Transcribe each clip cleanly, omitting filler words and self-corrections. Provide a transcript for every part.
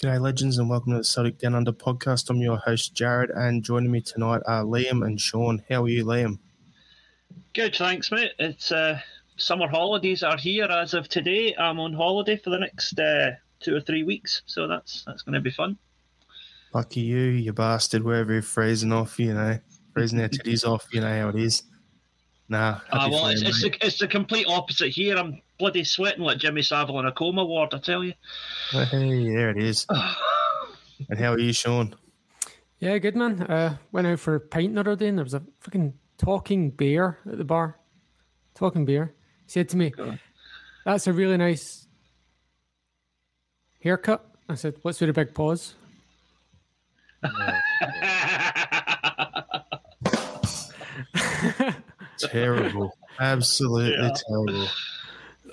G'day legends and welcome to the Celtic Down Under podcast. I'm your host Jared and joining me tonight are Liam and Sean. How are you, Liam? Good, thanks mate. It's summer holidays are here as of today. I'm on holiday for the next 2 or 3 weeks, so that's going to be fun. Lucky you bastard, wherever you're freezing off, you know, freezing their titties off, you know how it is. Nah. Well, it's the complete opposite here. I'm bloody sweating like Jimmy Savile in a coma ward, I tell you. Hey, there it is. And how are you, Sean? Yeah, good, man. Went out for a pint the other day and there was a freaking talking bear at the bar. Talking bear. He said to me, "That's a really nice haircut." I said, "What's with the big paws?" Terrible. Absolutely terrible.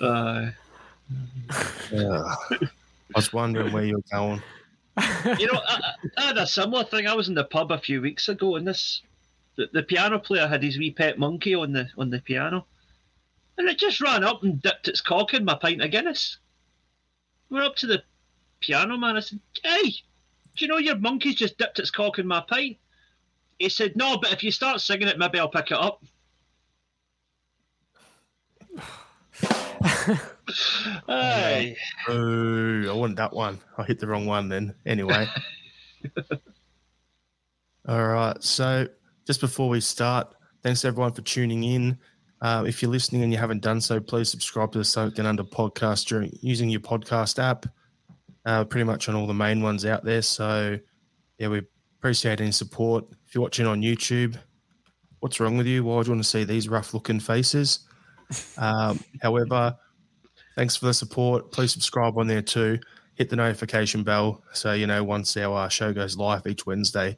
I was wondering where you were going. You know, I had a similar thing. I was in the pub a few weeks ago and the piano player had his wee pet monkey on the piano and it just ran up and dipped its cock in my pint of Guinness. We're up to the piano man. I said, "Hey, do you know your monkey's just dipped its cock in my pint?" He said, "No, but if you start singing it, maybe I'll pick it up." Hey. Oh, I want that one. I hit the wrong one then. Anyway. All right. So just before we start, thanks everyone for tuning in. If you're listening and you haven't done so, please subscribe to the Celtic Down Under podcast using your podcast app. Pretty much on all the main ones out there. So yeah, we appreciate any support. If you're watching on YouTube, what's wrong with you? Why do you want to see these rough looking faces? However, thanks for the support. Please subscribe on there too. Hit the notification bell so you know once our show goes live each Wednesday.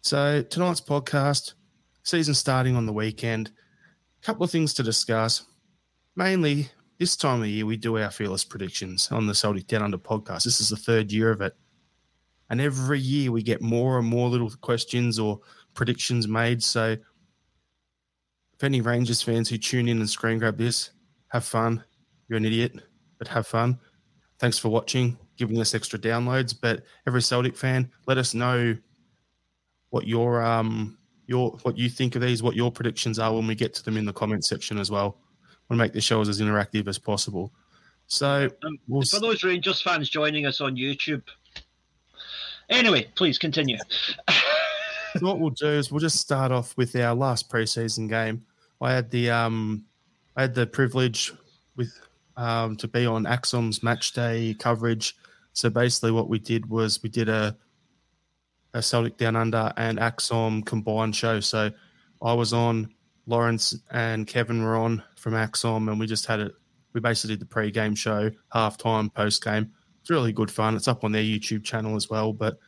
So tonight's podcast, season starting on the weekend, a couple of things to discuss. Mainly, this time of year we do our fearless predictions on the Celtic Down Under podcast. This is the third year of it. And every year we get more and more little questions or predictions made. So if any Rangers fans who tune in and screen grab this, have fun. You're an idiot, but have fun. Thanks for watching, giving us extra downloads. But every Celtic fan, let us know what what you think of these, what your predictions are when we get to them in the comment section as well. We'll make the shows as interactive as possible. So for those Rangers fans joining us on YouTube. Anyway, please continue. So what we'll do is we'll just start off with our last preseason game. I had the privilege to be on Axon's match day coverage. So basically, what we did was we did a Celtic Down Under and Axon combined show. So I was on, Lawrence and Kevin were on from Axon, and we just had it. We basically did the pre-game show, halftime, post-game. It's really good fun. It's up on their YouTube channel as well, but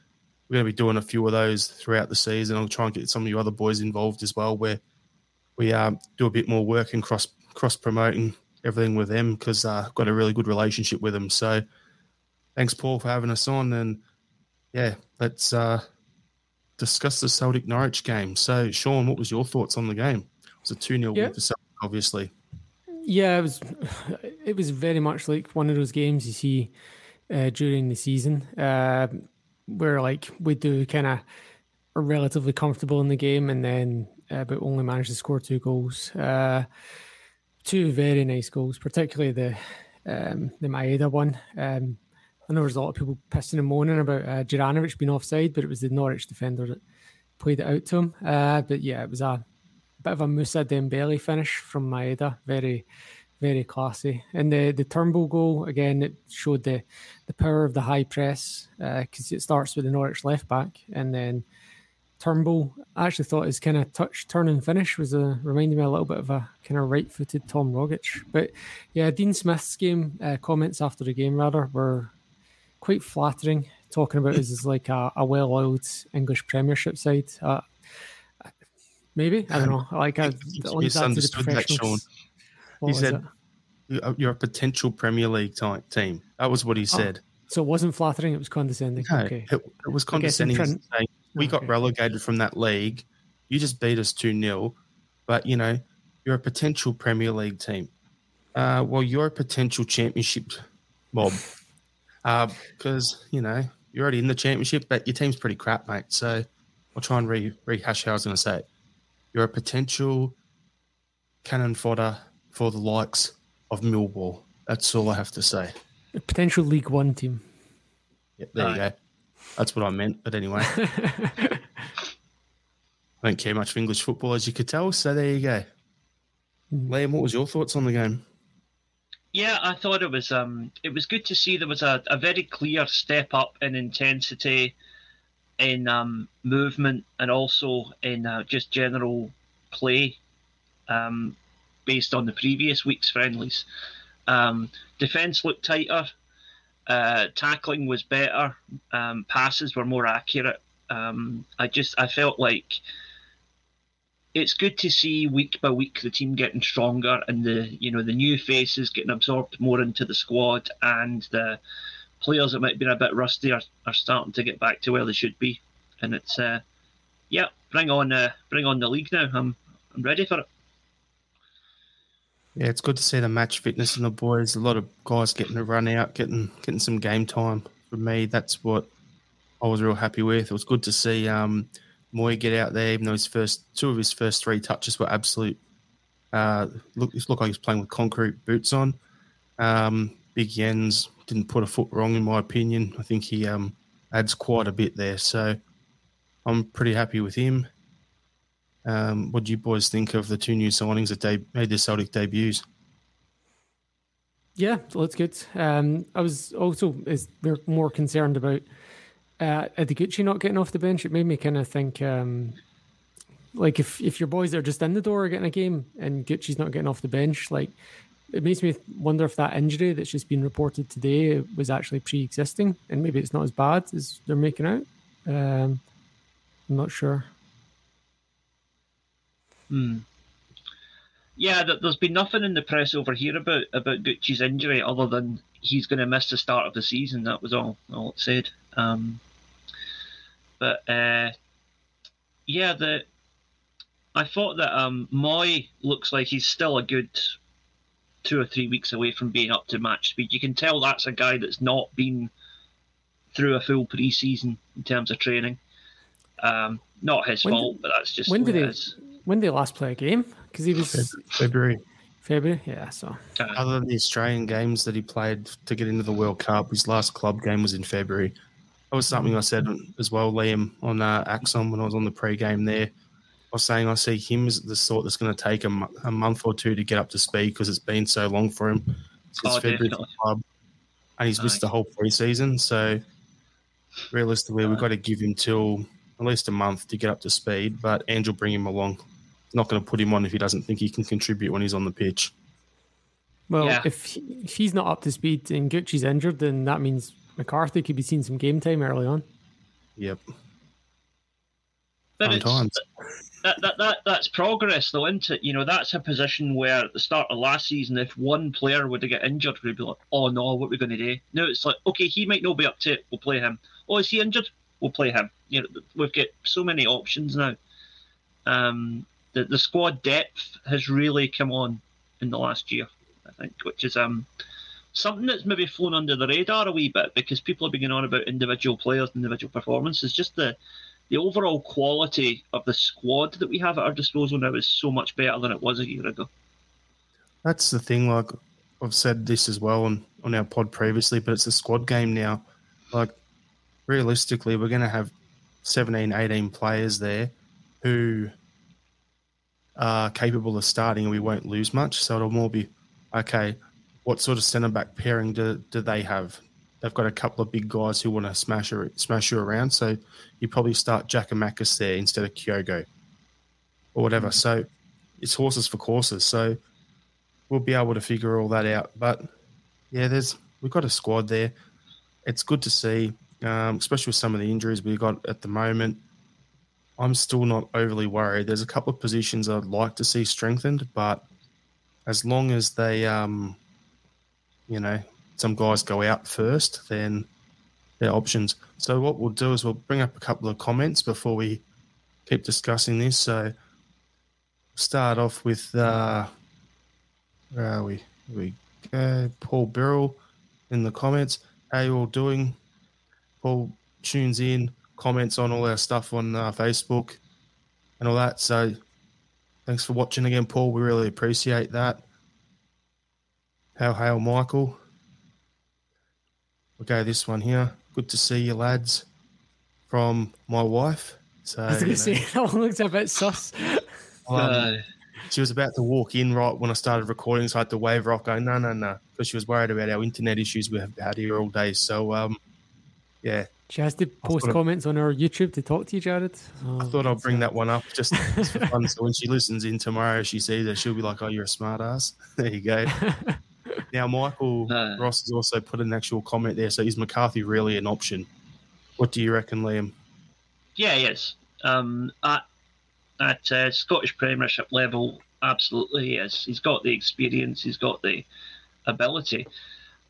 we're going to be doing a few of those throughout the season. I'll try and get some of you other boys involved as well, where we do a bit more work and cross-promoting everything with them because I've got a really good relationship with them. So thanks, Paul, for having us on. And, yeah, let's discuss the Celtic-Norwich game. So, Sean, what was your thoughts on the game? It was a 2-0 win for Celtic, obviously. Yeah, it was very much like one of those games you see during the season. Where like we do kind of are relatively comfortable in the game and then but only managed to score 2 goals. Two very nice goals, particularly the Maeda one. I know there's a lot of people pissing and moaning about Juranovic being offside, but it was the Norwich defender that played it out to him. But yeah, it was a bit of a Moussa Dembele finish from Maeda. Very, very classy. And the Turnbull goal, again, it showed the power of the high press because it starts with the Norwich left back. And then Turnbull, I actually thought his kind of touch, turn and finish was reminded me a little bit of a kind of right-footed Tom Rogic. But yeah, Dean Smith's game, comments after the game rather, were quite flattering, talking about us as like a well-oiled English Premiership side. Maybe, I don't know. Like misunderstood that, Sean. He said, "You're a potential Premier League type team." That was what he said. So it wasn't flattering; it was condescending. No, okay. It was condescending. Saying, we got relegated from that league. You just beat us 2-0, but you know you're a potential Premier League team. Well, you're a potential Championship mob. because, you know, you're already in the championship, but your team's pretty crap, mate. So I'll try and rehash how I was going to say it. You're a potential cannon fodder for the likes of Millwall. That's all I have to say. A potential League One team. Yep, there you go. That's what I meant. But anyway, I don't care much for English football, as you could tell. So there you go. Liam, what was your thoughts on the game? Yeah, I thought it was good to see there was a very clear step up in intensity, in movement, and also in just general play based on the previous week's friendlies. Defence looked tighter, tackling was better, passes were more accurate. I felt like it's good to see week by week the team getting stronger and the new faces getting absorbed more into the squad, and the players that might have been a bit rusty are starting to get back to where they should be. And it's bring on the league now. I'm ready for it. Yeah, it's good to see the match fitness in the boys. A lot of guys getting a run out, getting some game time. For me, that's what I was real happy with. It was good to see Mooy get out there, even though his first three touches were absolute. It looked like he was playing with concrete boots on. Big Jens didn't put a foot wrong, in my opinion. I think he adds quite a bit there. So I'm pretty happy with him. What do you boys think of the two new signings that made their Celtic debuts? Yeah, that's good. I was also more concerned about the Gucci not getting off the bench. It made me kind of think, like, if your boys that are just in the door are getting a game and Gucci's not getting off the bench, like, it makes me wonder if that injury that's just been reported today was actually pre-existing, and maybe it's not as bad as they're making out. I'm not sure. Yeah, there's been nothing in the press over here about Gucci's injury other than he's going to miss the start of the season. That was all it said. I thought that Mooy looks like he's still a good 2 or 3 weeks away from being up to match speed. You can tell that's a guy that's not been through a full pre-season in terms of training. Not his fault, but that's just what it is. When did they last play a game? Because he was February, yeah. So other than the Australian games that he played to get into the World Cup, his last club game was in February. That was something I said as well, Liam, on Axon when I was on the pre-game there. I was saying I see him as the sort that's going to take a month or two to get up to speed because it's been so long for him since February at the club, and he's missed the whole pre-season. So realistically, we've got to give him till at least a month to get up to speed, but Andrew will bring him along. Not going to put him on if he doesn't think he can contribute when he's on the pitch. Well, if he's not up to speed and Gucci's injured, then that means McCarthy could be seeing some game time early on. Yep. But sometimes. That's progress, though, isn't it? You know, that's a position where at the start of last season, if one player were to get injured, we'd be like, oh no, what are we going to do? Now it's like, okay, he might not be up to it, we'll play him. Oh, is he injured? We'll play him. You know, we've got so many options now. The squad depth has really come on in the last year, I think, which is something that's maybe flown under the radar a wee bit because people have been going on about individual players, individual performances. Just the overall quality of the squad that we have at our disposal now is so much better than it was a year ago. That's the thing. Like I've said this as well on our pod previously, but it's a squad game now. Like realistically, we're going to have 17, 18 players there who are capable of starting and we won't lose much. So it'll more be, okay, what sort of centre-back pairing do they have? They've got a couple of big guys who want to smash you around. So you probably start Giakoumakis there instead of Kyogo or whatever. So it's horses for courses. So we'll be able to figure all that out. But, yeah, we've got a squad there. It's good to see, especially with some of the injuries we've got at the moment. I'm still not overly worried. There's a couple of positions I'd like to see strengthened, but as long as they, some guys go out first, then they're options. So what we'll do is we'll bring up a couple of comments before we keep discussing this. So start off with, where are we? Here we go. Paul Birrell in the comments. how you're all doing. Paul tunes in, comments on all our stuff on Facebook and all that. So thanks for watching again, Paul. We really appreciate that. Hail, Michael. We'll go this one here. Good to see you, lads, from my wife. So, I was going to say, that one looks a bit sus. She was about to walk in right when I started recording, so I had to wave her off going, no, because she was worried about our internet issues we have had here all day. So, yeah. She has to post comments on her YouTube to talk to you, Jared. I thought I'd bring that one up just for fun. So when she listens in tomorrow, she sees it, she'll be like, oh, you're a smart ass. There you go. Now, Michael Ross has also put an actual comment there. So is McCarthy really an option? What do you reckon, Liam? Yeah, he is. At Scottish Premiership level, absolutely he is. He's got the experience. He's got the ability.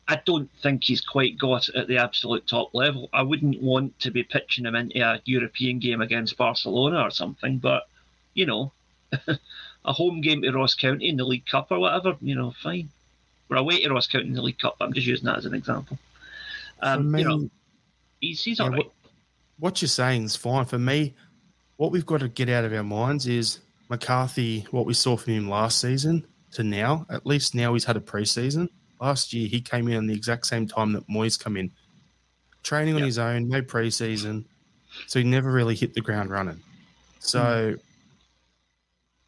I don't think he's quite got it at the absolute top level. I wouldn't want to be pitching him into a European game against Barcelona or something, but, you know, a home game to Ross County in the League Cup or whatever, you know, fine. We're away to Ross County in the League Cup. I'm just using that as an example. For me, you know, he's all right. What you're saying is fine. For me, what we've got to get out of our minds is McCarthy, what we saw from him last season to now, at least now he's had a pre-season. Last year, he came in the exact same time that Mooy's come in. Training on his own, no preseason, so he never really hit the ground running. So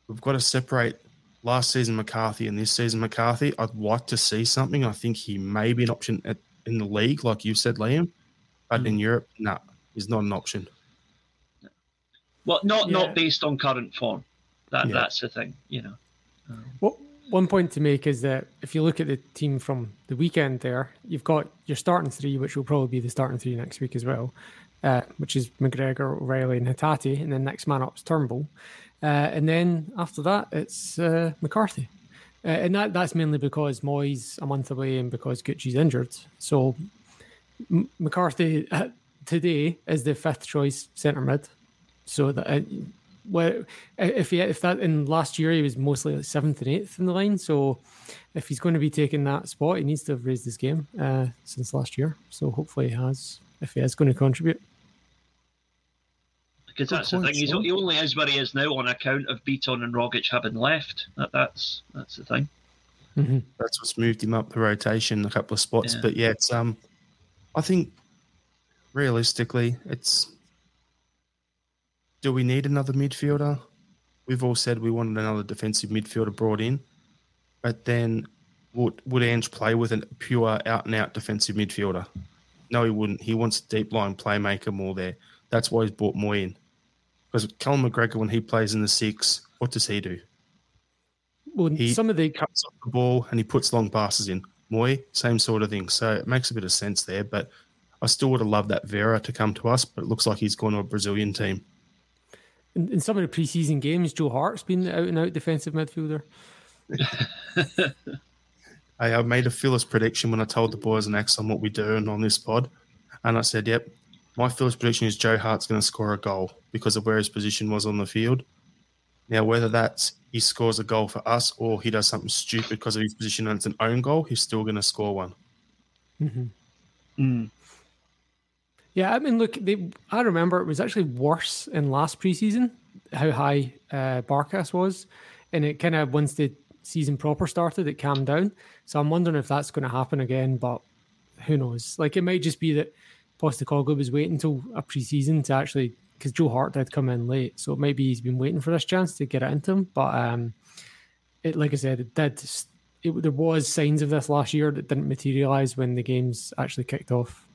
we've got to separate last season McCarthy and this season McCarthy. I'd like to see something. I think he may be an option in the league, like you said, Liam, but in Europe, no, he's not an option. Well, not based on current form. That's the thing, you know. Well, one point to make is that if you look at the team from the weekend there, you've got your starting three, which will probably be the starting three next week as well, which is McGregor, O'Reilly and Hitati, and then next man up is Turnbull. And then after that, it's McCarthy. And that's mainly because Mooy's a month away and because Gucci's injured. So McCarthy today is the fifth choice centre mid. So that... Well, if that in last year he was mostly like 7th and 8th in the line, so if he's going to be taking that spot, he needs to have raised his game since last year. So hopefully he has, if he is going to contribute. Because that's the thing, he only is where he is now on account of Beaton and Rogic having left. That's the thing. Mm-hmm. That's what's moved him up the rotation a couple of spots. Yeah. But yeah, it's I think realistically it's. Do we need another midfielder? We've all said we wanted another defensive midfielder brought in, but then would Ange play with a pure out-and-out defensive midfielder? No, he wouldn't. He wants a deep-line playmaker more there. That's why he's brought Mooy in. Because Callum McGregor, when he plays in the six, what does he do? Well, he cuts off the ball and he puts long passes in. Mooy, same sort of thing. So it makes a bit of sense there, but I still would have loved that Vera to come to us, but it looks like he's gone to a Brazilian team. In some of the pre-season games, Joe Hart's been the out-and-out defensive midfielder. I made a Phyllis prediction when I told the boys in Axon what we do and on this pod. And I said, yep, my Phyllis prediction is Joe Hart's going to score a goal because of where his position was on the field. Now, whether that's he scores a goal for us or he does something stupid because of his position and it's an own goal, he's still going to score one. Mm-hmm. Mm. Yeah, I mean, look, I remember it was actually worse in last pre-season, how high Barkas was. And it kind of, once the season proper started, it calmed down. So I'm wondering if that's going to happen again, but who knows? Like, it might just be that Postecoglou was waiting until a pre-season to actually, because Joe Hart did come in late. So maybe he's been waiting for this chance to get it into him. But like I said, there was signs of this last year that didn't materialise when the games actually kicked off.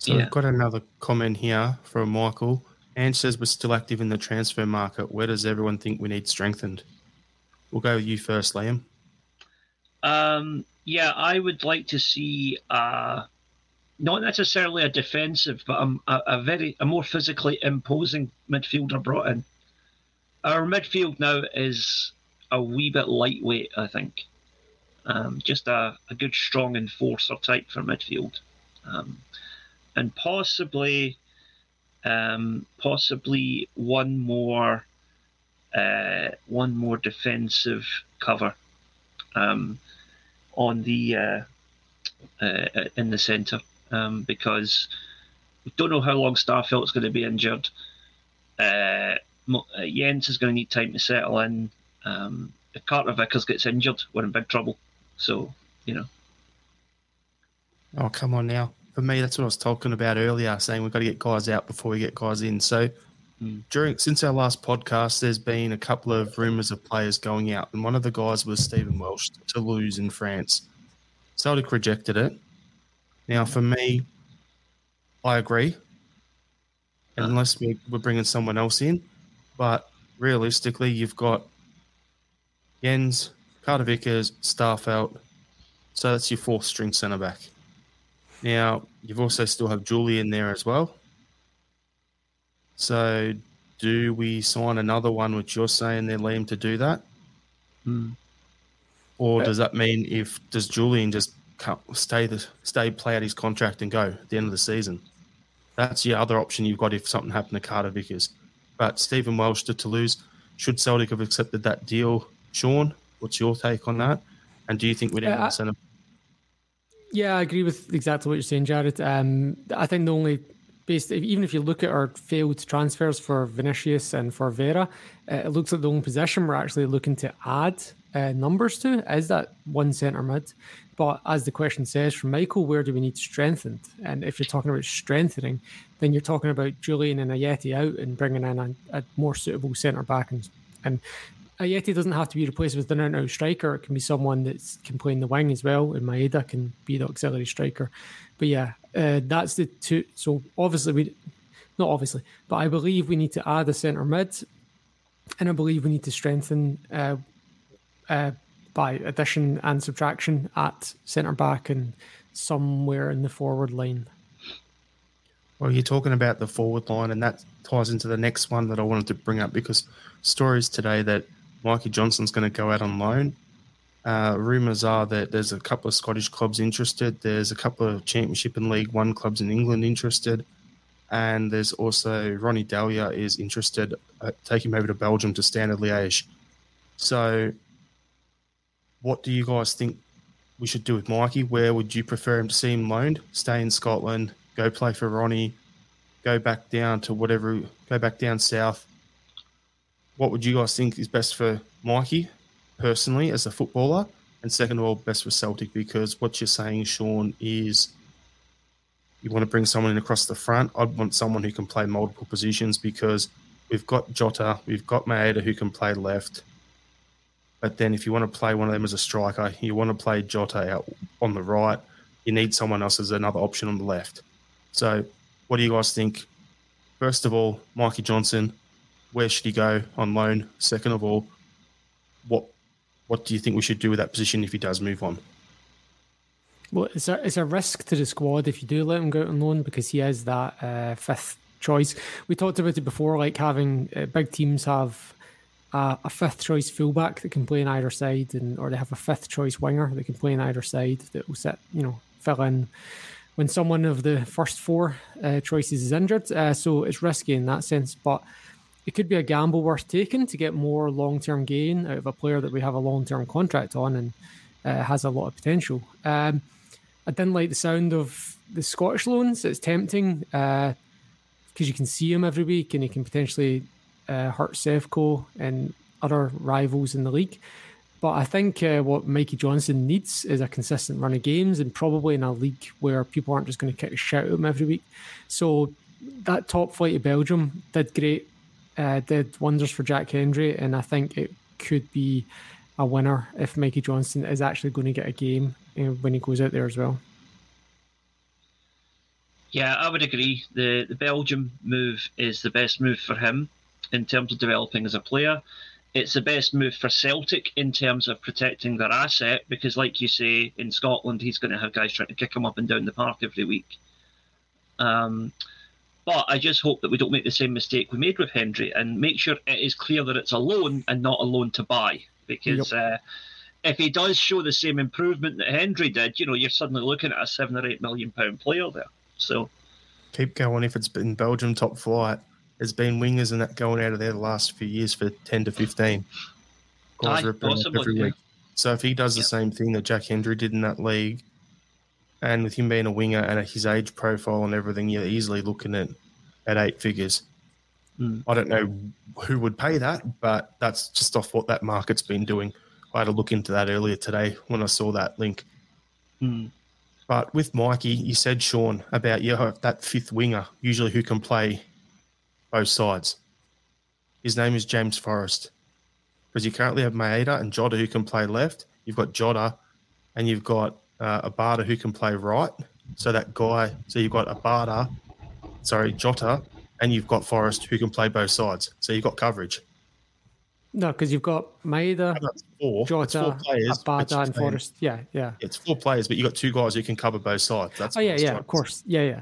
So we've got another comment here from Michael. Ange says we're still active in the transfer market. Where does everyone think we need strengthened? We'll go with you first, Liam. I would like to see not necessarily a defensive, but a more physically imposing midfielder brought in. Our midfield now is a wee bit lightweight, I think. Just a good, strong enforcer type for midfield. And possibly one more defensive cover on the in the centre, because we don't know how long Starfelt's going to be injured. Jens is going to need time to settle in. If Carter Vickers gets injured, we're in big trouble. So, you know. Oh, come on now. For me, that's what I was talking about earlier, saying we've got to get guys out before we get guys in. So since our last podcast, there's been a couple of rumours of players going out, and one of the guys was Stephen Welsh to Toulouse in France. Celtic rejected it. Now, for me, I agree, unless we're bringing someone else in. But realistically, you've got Jens, Carter Vickers, Starfelt. So that's your fourth string centre-back. Now, you've also still have Julian there as well. So do we sign another one, which you're saying they're Liam to do that? Or does that mean does Julian just play out his contract and go at the end of the season? That's your other option you've got if something happened to Carter Vickers. But Stephen Welsh to Toulouse, should Celtic have accepted that deal? Sean, what's your take on that? And do you think we'd end up sending him? Yeah, I agree with exactly what you're saying, Jared. I think the only, even if you look at our failed transfers for Vinicius and for Vera, it looks like the only position we're actually looking to add numbers to is that one centre mid. But as the question says from Michael, where do we need strengthened? And if you're talking about strengthening, then you're talking about Julian and Ayeti out and bringing in a more suitable centre back. And Ayeti doesn't have to be replaced with an out-and-out striker. It can be someone that can play in the wing as well, and Maeda can be the auxiliary striker. But yeah, that's the two. So obviously, but I believe we need to add a centre mid, and I believe we need to strengthen by addition and subtraction at centre back and somewhere in the forward line. Well, you're talking about the forward line, and that ties into the next one that I wanted to bring up, because stories today that Mikey Johnson's going to go out on loan. Rumours are that there's a couple of Scottish clubs interested. There's a couple of Championship and League One clubs in England interested. And there's also Ronnie Delia is interested at taking him over to Belgium to Standard Liège. So what do you guys think we should do with Mikey? Where would you prefer him to see him loaned? Stay in Scotland, go play for Ronnie, go back down south. What would you guys think is best for Mikey personally as a footballer, and second of all, best for Celtic? Because what you're saying, Sean, is you want to bring someone in across the front. I'd want someone who can play multiple positions, because we've got Jota, we've got Maeda who can play left. But then if you want to play one of them as a striker, you want to play Jota out on the right, you need someone else as another option on the left. So what do you guys think? First of all, Mikey Johnson, where should he go on loan? Second of all, what do you think we should do with that position if he does move on? Well, it's a risk to the squad if you do let him go out on loan, because he is that fifth choice. We talked about it before, like having big teams have a fifth choice fullback that can play on either side, or they have a fifth choice winger that can play on either side that will sit, fill in when someone of the first four choices is injured. So it's risky in that sense, but it could be a gamble worth taking to get more long-term gain out of a player that we have a long-term contract on and has a lot of potential. I didn't like the sound of the Scottish loans. It's tempting because you can see him every week and he can potentially hurt Sevco and other rivals in the league. But I think what Mikey Johnson needs is a consistent run of games, and probably in a league where people aren't just going to kick a shout at him every week. So that top flight of Belgium did great. Did wonders for Jack Hendry, and I think it could be a winner if Mikey Johnson is actually going to get a game when he goes out there as well. Yeah, I would agree. The Belgium move is the best move for him in terms of developing as a player. It's the best move for Celtic in terms of protecting their asset, because like you say, in Scotland, he's going to have guys trying to kick him up and down the park every week. But I just hope that we don't make the same mistake we made with Hendry, and make sure it is clear that it's a loan and not a loan to buy. Because if he does show the same improvement that Hendry did, you're suddenly looking at a £7 or £8 million player there. So keep going. If it's been Belgium top flight, there's been wingers and that going out of there the last few years for 10 to 15. Guys are every week. So if he does the same thing that Jack Hendry did in that league, And with him being a winger and at his age profile and everything, you're easily looking at eight figures. Mm. I don't know who would pay that, but that's just off what that market's been doing. I had a look into that earlier today when I saw that link. Mm. But with Mikey, you said, Sean, about that fifth winger, usually who can play both sides. His name is James Forrest, because you currently have Maeda and Jota who can play left. You've got Jota and you've got Abada who can play right. So you've got Jota, and you've got Forrest who can play both sides. So you've got coverage. No, because you've got Maeda, Jota, Abada and Forrest. Yeah. It's four players, but you've got two guys who can cover both sides. That's of course. Yeah.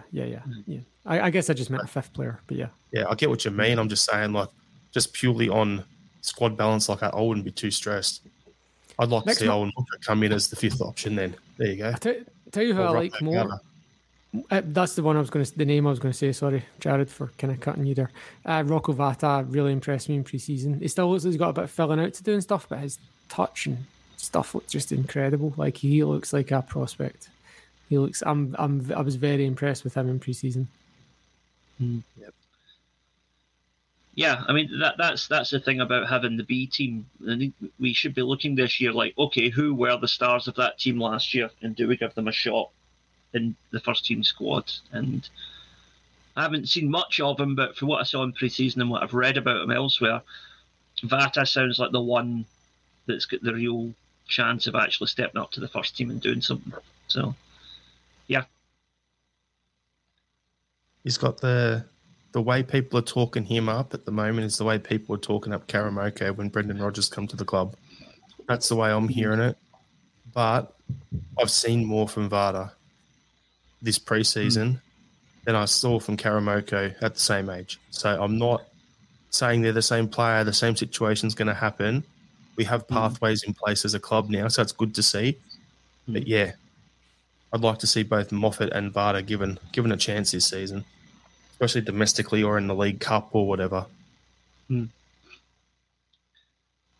I guess I just meant a fifth player, but yeah. Yeah, I get what you mean. I'm just saying, like, just purely on squad balance, like I wouldn't be too stressed. I'd like to see Owen Hooker come in as the fifth option then. There you go. Tell you who I like more. That's the one the name I was going to say, sorry, Jared, for kind of cutting you there. Rocco Vata really impressed me in pre-season. He still looks like he's got a bit of filling out to do and stuff, but his touch and stuff looks just incredible. Like, he looks like a prospect. I was very impressed with him in pre-season. Mm. Yep. Yeah, I mean, that's the thing about having the B team. I think we should be looking this year like, okay, who were the stars of that team last year, and do we give them a shot in the first team squad? And I haven't seen much of him, but from what I saw in pre-season and what I've read about him elsewhere, Vata sounds like the one that's got the real chance of actually stepping up to the first team and doing something. So, yeah. He's got the way people are talking him up at the moment is the way people are talking up Karamoko when Brendan Rodgers come to the club. That's the way I'm hearing it. But I've seen more from Vata this pre-season than I saw from Karamoko at the same age. So I'm not saying they're the same player, the same situation's going to happen. We have pathways in place as a club now, so it's good to see. But yeah, I'd like to see both Moffat and Vata given a chance this season, especially domestically or in the League Cup or whatever. Mm.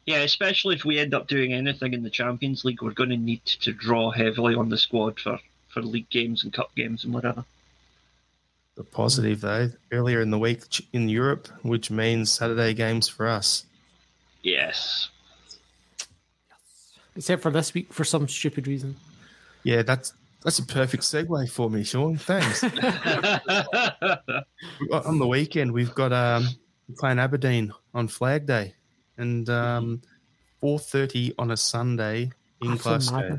Yeah, especially if we end up doing anything in the Champions League, we're going to need to draw heavily on the squad for league games and cup games and whatever. The positive, though, earlier in the week in Europe, which means Saturday games for us. Yes. Except for this week for some stupid reason. Yeah, that's a perfect segue for me, Sean. Thanks. On the weekend, we've got playing Aberdeen on Flag Day, and 4:30 on a Sunday in Glasgow.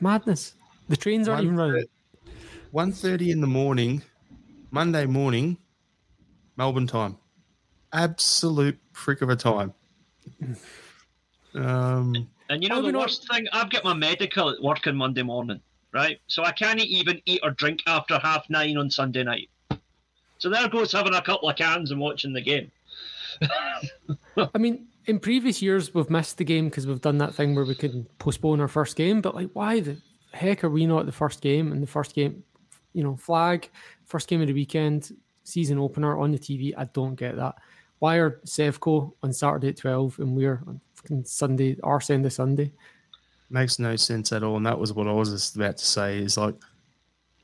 Madness. The trains aren't even running. 1:30 in the morning, Monday morning, Melbourne time. Absolute prick of a time. And you know the worst thing? I've got my medical at work on Monday morning. Right, so I can't even eat or drink after 9:30 on Sunday night. So there goes having a couple of cans and watching the game. I mean, in previous years, we've missed the game because we've done that thing where we could postpone our first game. But like, why the heck are we not at the first game? And the first game, you know, Flag, first game of the weekend, season opener on the TV. I don't get that. Why are Sevco on Saturday at 12 and we're on fucking Sunday, our Sunday Sunday? Makes no sense at all, and that was what I was just about to say, is like,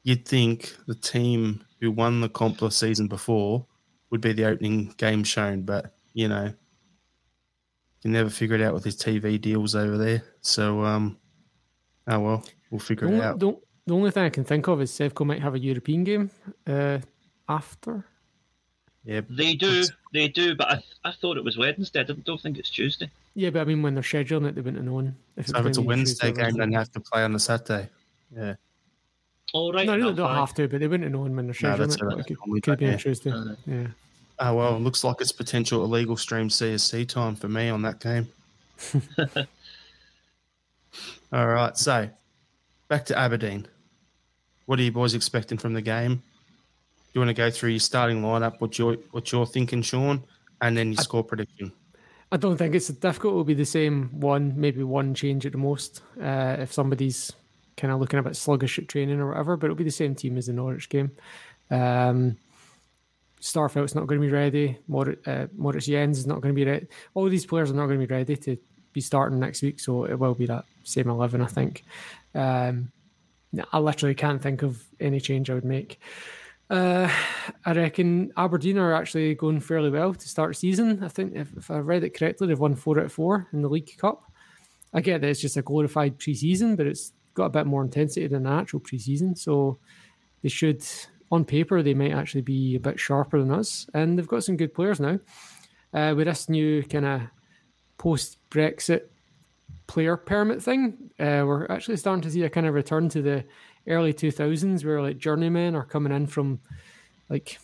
you'd think the team who won the comp the season before would be the opening game shown, but, you know, you never figure it out with his TV deals over there. So, we'll figure it out. The only thing I can think of is Sevco might have a European game after. Yeah, they do. But I thought it was Wednesday. I don't think it's Tuesday. Yeah, but I mean, when they're scheduling it, they wouldn't have known. If it's a Wednesday game, then they have to play on the Saturday. Yeah. All right. No, they don't have to, but they wouldn't have known when they're scheduling it. Right. Could be on Tuesday. Yeah. Oh, well, it looks like it's potential illegal stream CSC time for me on that game. All right, so back to Aberdeen. What are you boys expecting from the game? You want to go through your starting lineup, what you're thinking, Sean, and then your score prediction? I don't think it's difficult. It'll be the same one, maybe one change at the most, if somebody's kind of looking a bit sluggish at training or whatever, but it'll be the same team as the Norwich game. Starfelt's not going to be ready. Moritz Jens is not going to be ready. All these players are not going to be ready to be starting next week, so it will be that same 11, I think. I literally can't think of any change I would make. I reckon Aberdeen are actually going fairly well to start the season. I think if I read it correctly, they've won 4 out of 4 in the League Cup. I get that it's just a glorified pre-season, but it's got a bit more intensity than the actual pre-season. So they should, on paper, they might actually be a bit sharper than us. And they've got some good players now. With this new kind of post-Brexit player permit thing, we're actually starting to see a kind of return to the early 2000s where like journeymen are coming in from like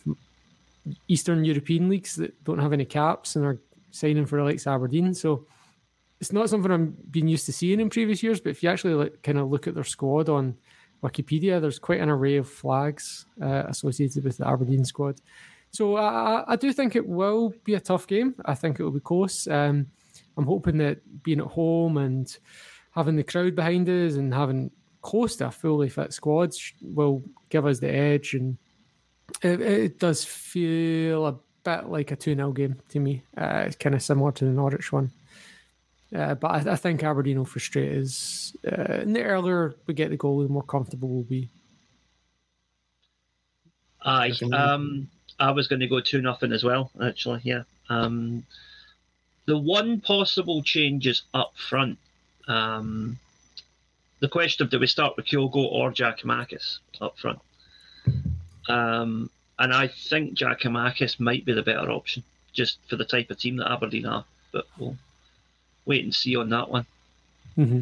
Eastern European leagues that don't have any caps and are signing for like Aberdeen. So it's not something I've been used to seeing in previous years, but if you actually like, kind of look at their squad on Wikipedia, there's quite an array of flags associated with the Aberdeen squad. So I do think it will be a tough game. I think it will be close. I'm hoping that being at home and having the crowd behind us and having close to a fully fit squad will give us the edge. And it does feel a bit like a 2-0 game to me. It's kind of similar to the Norwich one. But I think Aberdeen will frustrate us. And the earlier we get the goal, the more comfortable we'll be. I was going to go 2-0 as well, actually, yeah. The one possible change is up front. The question of do we start with Kyogo or Giakoumakis up front? And I think Giakoumakis might be the better option, just for the type of team that Aberdeen are. But we'll wait and see on that one. Mm-hmm.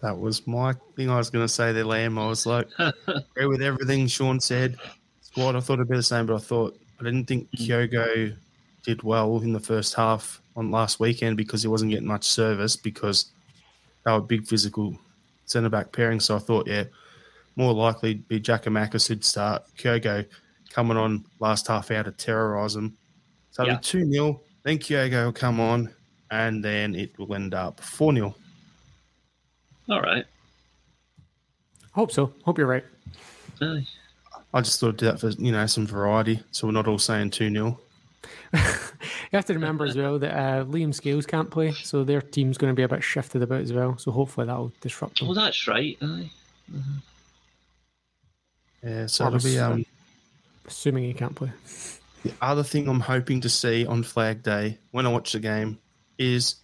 That was my thing I was going to say there, Liam. I was like, agree with everything Sean said. Squad, I thought it'd be the same, but I didn't think Kyogo did well in the first half on last weekend because he wasn't getting much service because they were big physical centre-back pairing. So I thought, more likely it'd be Giakoumakis who'd start. Kyogo coming on last half hour to terrorise him. So it'll be 2-0, then Kyogo will come on, and then it will end up 4-0. All right. Hope so. Hope you're right. I just thought I'd do that for, some variety so we're not all saying 2-0. You have to remember as well that Liam Scales can't play, so their team's going to be a bit shifted about as well. So hopefully that'll disrupt them. Well, that's right. Yeah, so it'll be assuming he can't play. The other thing I'm hoping to see on Flag Day when I watch the game is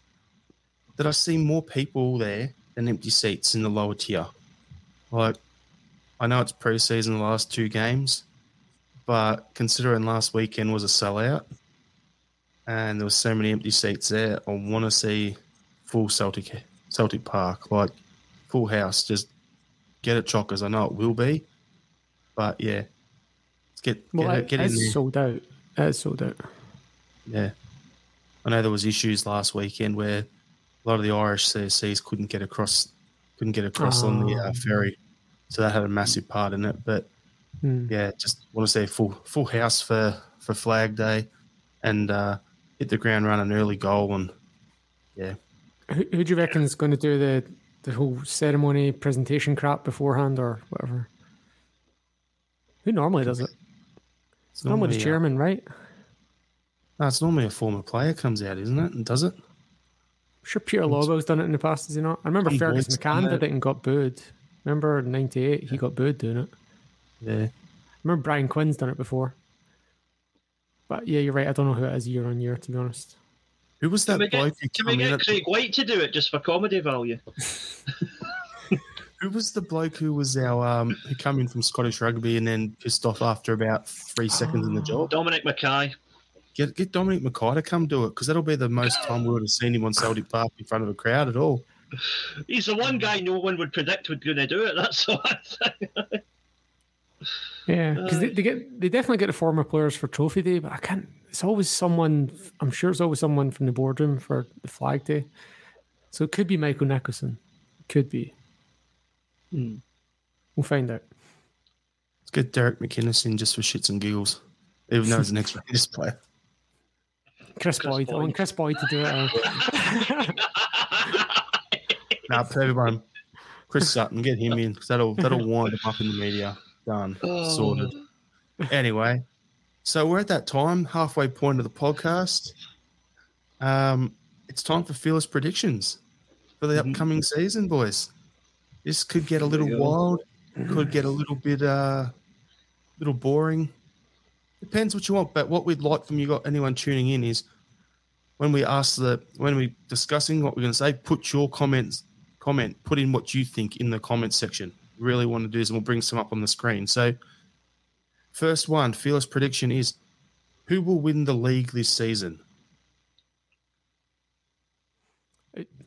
that I see more people there than empty seats in the lower tier. Like, I know it's pre-season the last 2 games, but considering last weekend was a sellout and there were so many empty seats there, I want to see full Celtic Park, like full house. Just get it, chockers. I know it will be, but yeah, let's get in there. It's sold out. It's sold out. Yeah, I know there was issues last weekend where a lot of the Irish CSCs couldn't get across on the ferry, so that had a massive part in it, but. Yeah, just want to say full house for Flag Day and hit the ground running, early goal, and yeah. Who do you reckon is going to do the whole ceremony presentation crap beforehand or whatever? Who normally does it? It's normally the chairman, right? No, it's normally a former player comes out, isn't it, and does it? I'm sure Peter Lobel's done it in the past, is he not? I remember Fergus McCann did it and got booed. Remember in 98, he got booed doing it. Yeah, I remember Brian Quinn's done it before, but yeah, you're right. I don't know who it is year on year, to be honest. Who was that bloke? Can we get Craig White to do it just for comedy value? Who was the bloke who was our who came in from Scottish Rugby and then pissed off after about 3 seconds in the job? Dominic Mackay. Get Dominic Mackay to come do it because that'll be the most time we would have seen him on Celtic Park in front of a crowd at all. He's the one guy no one would predict would going to do it. That's all I think. Yeah, because they definitely get the former players for Trophy Day, but I can't. It's always someone. I'm sure it's always someone from the boardroom for the Flag Day. So it could be Michael Nicholson. It could be. We'll find out. Let's get Derek McInnes in just for shits and giggles, even though he's an ex-Raiders player. Chris Boyd. I want Chris Boyd to do it. For everyone. Chris Sutton, get him in because that'll wind him up in the media. Done. Sorted. Anyway, so we're at that time, halfway point of the podcast. It's time for fearless predictions for the upcoming season, boys. This could get a little wild. could get a little bit little boring. Depends what you want, but what we'd like from you got anyone tuning in is when we ask when we're discussing what we're going to say, put your comment, put in what you think in the comments section. Really want to do this, and we'll bring some up on the screen. So first one, fearless prediction is who will win the league this season?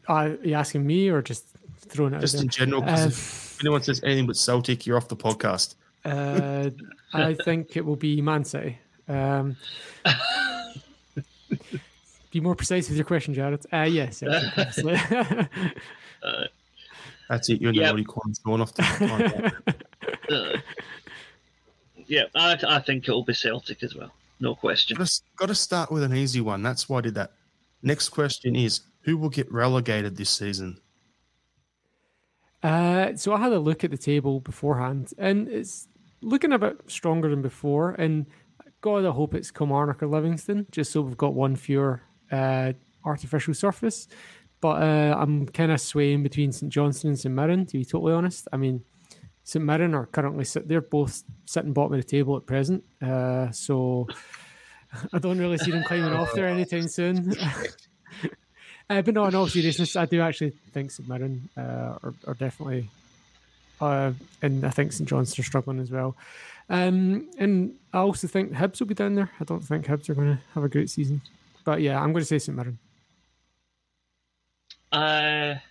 Are you asking me or just throwing it? Just in general, because if anyone says anything but Celtic, you're off the podcast. I think it will be Man City. Be more precise with your question, Jared. Yes. That's it. You're the only one going off the podcast. Yeah, I think it'll be Celtic as well. No question. Got to start with an easy one. That's why I did that. Next question is, who will get relegated this season? So I had a look at the table beforehand, and it's looking a bit stronger than before. And God, I hope it's Kilmarnock or Livingston, just so we've got one fewer artificial surface. But I'm kind of swaying between St Johnstone and St Mirren, to be totally honest. I mean, St Mirren are currently they're both sitting bottom of the table at present. So I don't really see them climbing off there anytime soon. But no, in all seriousness, I do actually think St Mirren are definitely, and I think St Johnstone are struggling as well. And I also think Hibs will be down there. I don't think Hibs are going to have a great season. But yeah, I'm going to say St Mirren. I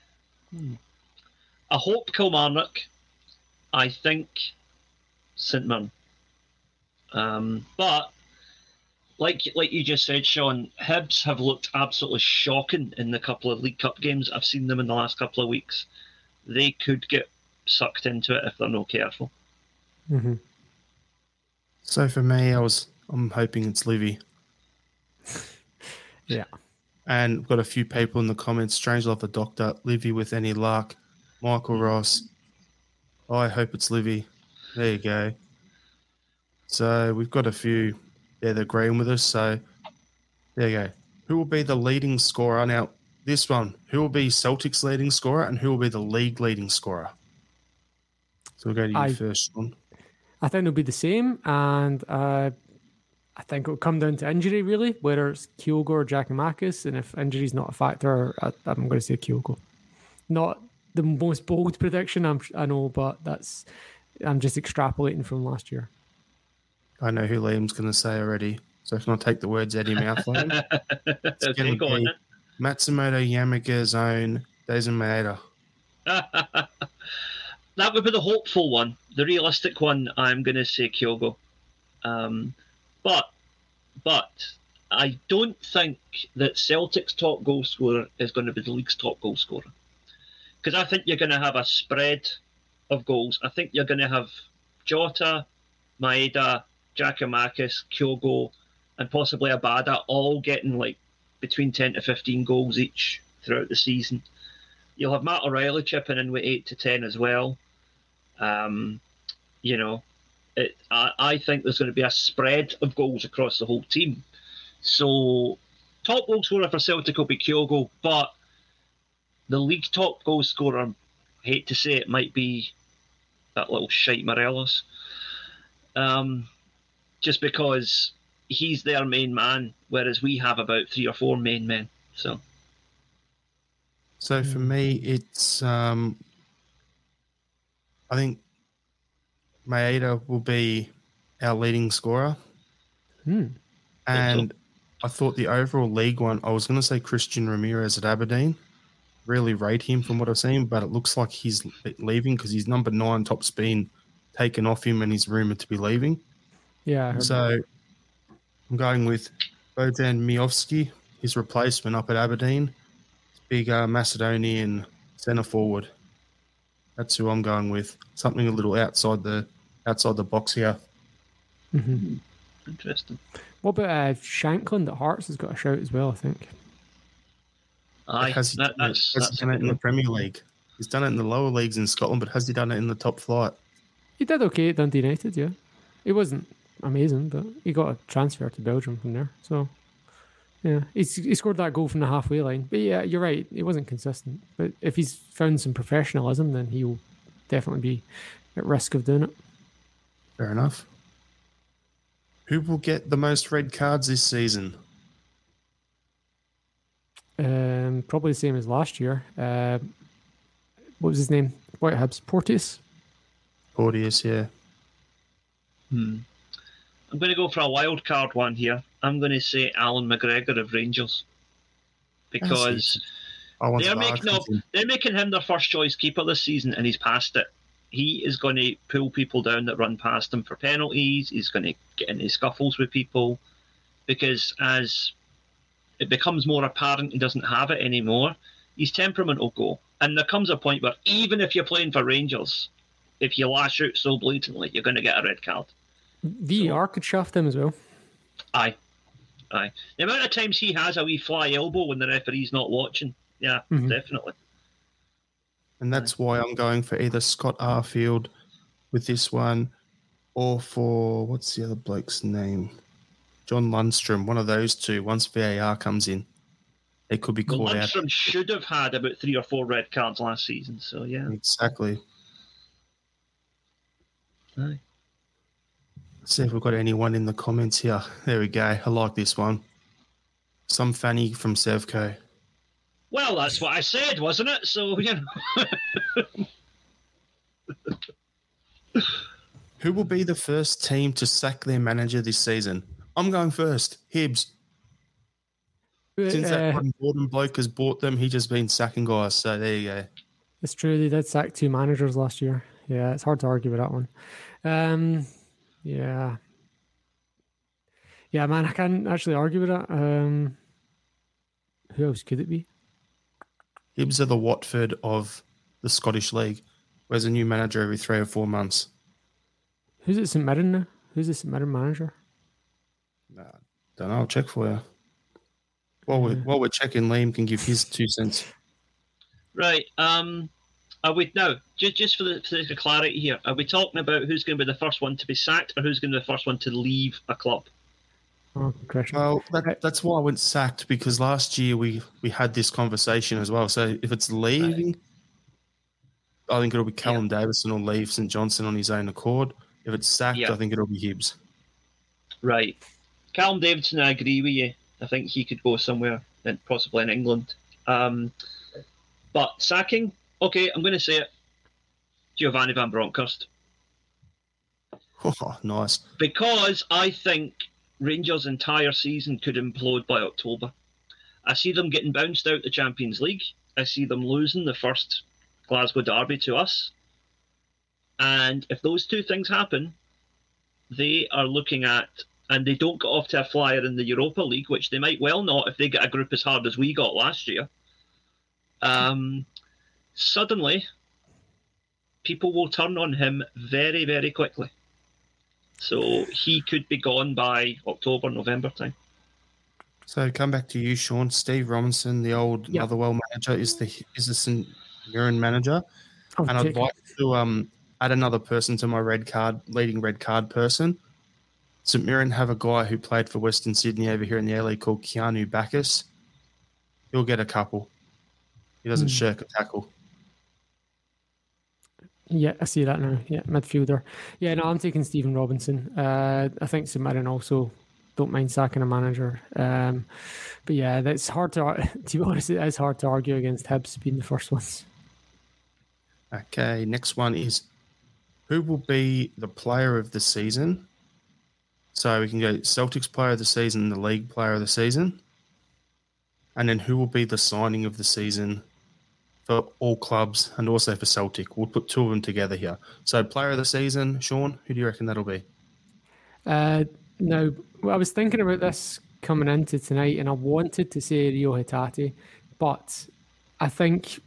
hope Kilmarnock. I think St Mirren. But... Like you just said, Sean, Hibs have looked absolutely shocking in the couple of League Cup games. I've seen them in the last couple of weeks. They could get sucked into it if they're not careful. Mm-hmm. So for me, I'm hoping it's Livy. Yeah. And we've got a few people in the comments. Strange Love the Doctor, Livy with any luck, Michael Ross. I hope it's Livy. There you go. So we've got a few... Yeah, they're agreeing with us, so there you go. Who will be the leading scorer? Now, this one, who will be Celtic's leading scorer and who will be the league leading scorer? So we'll go to you first, Sean. I think it'll be the same, and I think it'll come down to injury, really, whether it's Kyogo or Giakoumakis, and if injury's not a factor, I'm going to say Kyogo. Not the most bold prediction, I know, but I'm just extrapolating from last year. I know who Liam's going to say already, so can I take the words out of your mouth, Liam? It's okay, go on. Matsumoto, Yamaga, Zone, Dazen Maeda. That would be the hopeful one. The realistic one, I'm going to say Kyogo. But I don't think that Celtic's top goal scorer is going to be the league's top goal scorer. Because I think you're going to have a spread of goals. I think you're going to have Jota, Maeda, Giakoumakis, Kyogo, and possibly Abada all getting like between 10 to 15 goals each throughout the season. You'll have Matt O'Reilly chipping in with 8 to 10 as well. I think there's going to be a spread of goals across the whole team. So top goal scorer for Celtic will be Kyogo, but the league top goal scorer, I hate to say it, might be that little shite Morelos. Just because he's their main man, whereas we have about 3 or 4 main men. So for me, it's I think Maeda will be our leading scorer. And I thought the overall league one, I was going to say Christian Ramirez at Aberdeen. Really rate him from what I've seen, but it looks like he's leaving because he's number 9 top spin taken off him and he's rumoured to be leaving. Yeah. So that. I'm going with Bojan Miovski, his replacement up at Aberdeen. Big Macedonian centre forward. That's who I'm going with. Something a little outside the box here. Mm-hmm. Interesting. What about Shankland at Hearts has got a shout as well, I think. Has he done it in the Premier League? He's done it in the lower leagues in Scotland, but has he done it in the top flight? He did okay at Dundee United, yeah. He wasn't amazing, but he got a transfer to Belgium from there. So, yeah, he scored that goal from the halfway line. But yeah, you're right, he wasn't consistent. But if he's found some professionalism, then he'll definitely be at risk of doing it. Fair enough. Who will get the most red cards this season? Probably the same as last year. What was his name? White Hibs. Porteous? Porteous, yeah. I'm going to go for a wild card one here. I'm going to say Alan McGregor of Rangers. Because they're making him their first choice keeper this season, and he's past it. He is going to pull people down that run past him for penalties. He's going to get into scuffles with people, because as it becomes more apparent he doesn't have it anymore, his temperament will go. And there comes a point where even if you're playing for Rangers, if you lash out so blatantly, you're going to get a red card. VAR could shaft him as well. Aye. The amount of times he has a wee fly elbow when the referee's not watching. Yeah, definitely. And that's why I'm going for either Scott Arfield with this one, or for, what's the other bloke's name? John Lundstrom, one of those two. Once VAR comes in, it could be called out. Lundstrom should have had about 3 or 4 red cards last season, so yeah. Exactly. Aye. Let's see if we've got anyone in the comments here. There we go. I like this one. Some fanny from Sevco. Well, that's what I said, wasn't it? So, you know. Who will be the first team to sack their manager this season? I'm going first. Hibs. Since that Gordon bloke has bought them, he's just been sacking guys. So there you go. It's true. They did sack 2 managers last year. Yeah, it's hard to argue with that one. Yeah, man, I can't actually argue with that. Who else could it be? Hibs are the Watford of the Scottish League. Where's a new manager every 3 or 4 months? Who's at St. Mirren now? Who's the St. Mirren manager? Nah, don't know. I'll check for you. While we're checking, Liam can give his 2 cents. Right. Just for the sake of clarity here, are we talking about who's going to be the first one to be sacked or who's going to be the first one to leave a club? Oh, well, that's why I went sacked, because last year we had this conversation as well. So if it's leaving, I think it'll be Callum Davison will leave St. Johnstone on his own accord. If it's sacked, I think it'll be Hibs. Right. Callum Davison, I agree with you. I think he could go somewhere, and possibly in England. But sacking, okay, I'm going to say it. Giovanni van Bronckhorst. Oh, nice. Because I think Rangers' entire season could implode by October. I see them getting bounced out the Champions League. I see them losing the first Glasgow derby to us. And if those 2 things happen, they are looking at, and they don't get off to a flyer in the Europa League, which they might well not if they get a group as hard as we got last year. Suddenly, people will turn on him very, very quickly. So he could be gone by October, November time. So come back to you, Sean. Steve Robinson, the old Motherwell manager, is the St. Mirren manager. I'd like to add another person to my leading red card person. St. Mirren have a guy who played for Western Sydney over here in the LA called Keanu Backus. He'll get a couple. He doesn't shirk a tackle. Yeah, I see that now. Yeah, midfielder. Yeah, no, I'm taking Stephen Robinson. I think St. Mirren also don't mind sacking a manager. But yeah, that's hard to be honest, it is hard to argue against Hibs being the first ones. Okay, next one is who will be the player of the season? So we can go Celtics player of the season, the league player of the season, and then who will be the signing of the season for all clubs and also for Celtic. We'll put 2 of them together here. So player of the season, Sean, who do you reckon that'll be? I was thinking about this coming into tonight, and I wanted to say Rio Hitati, but I think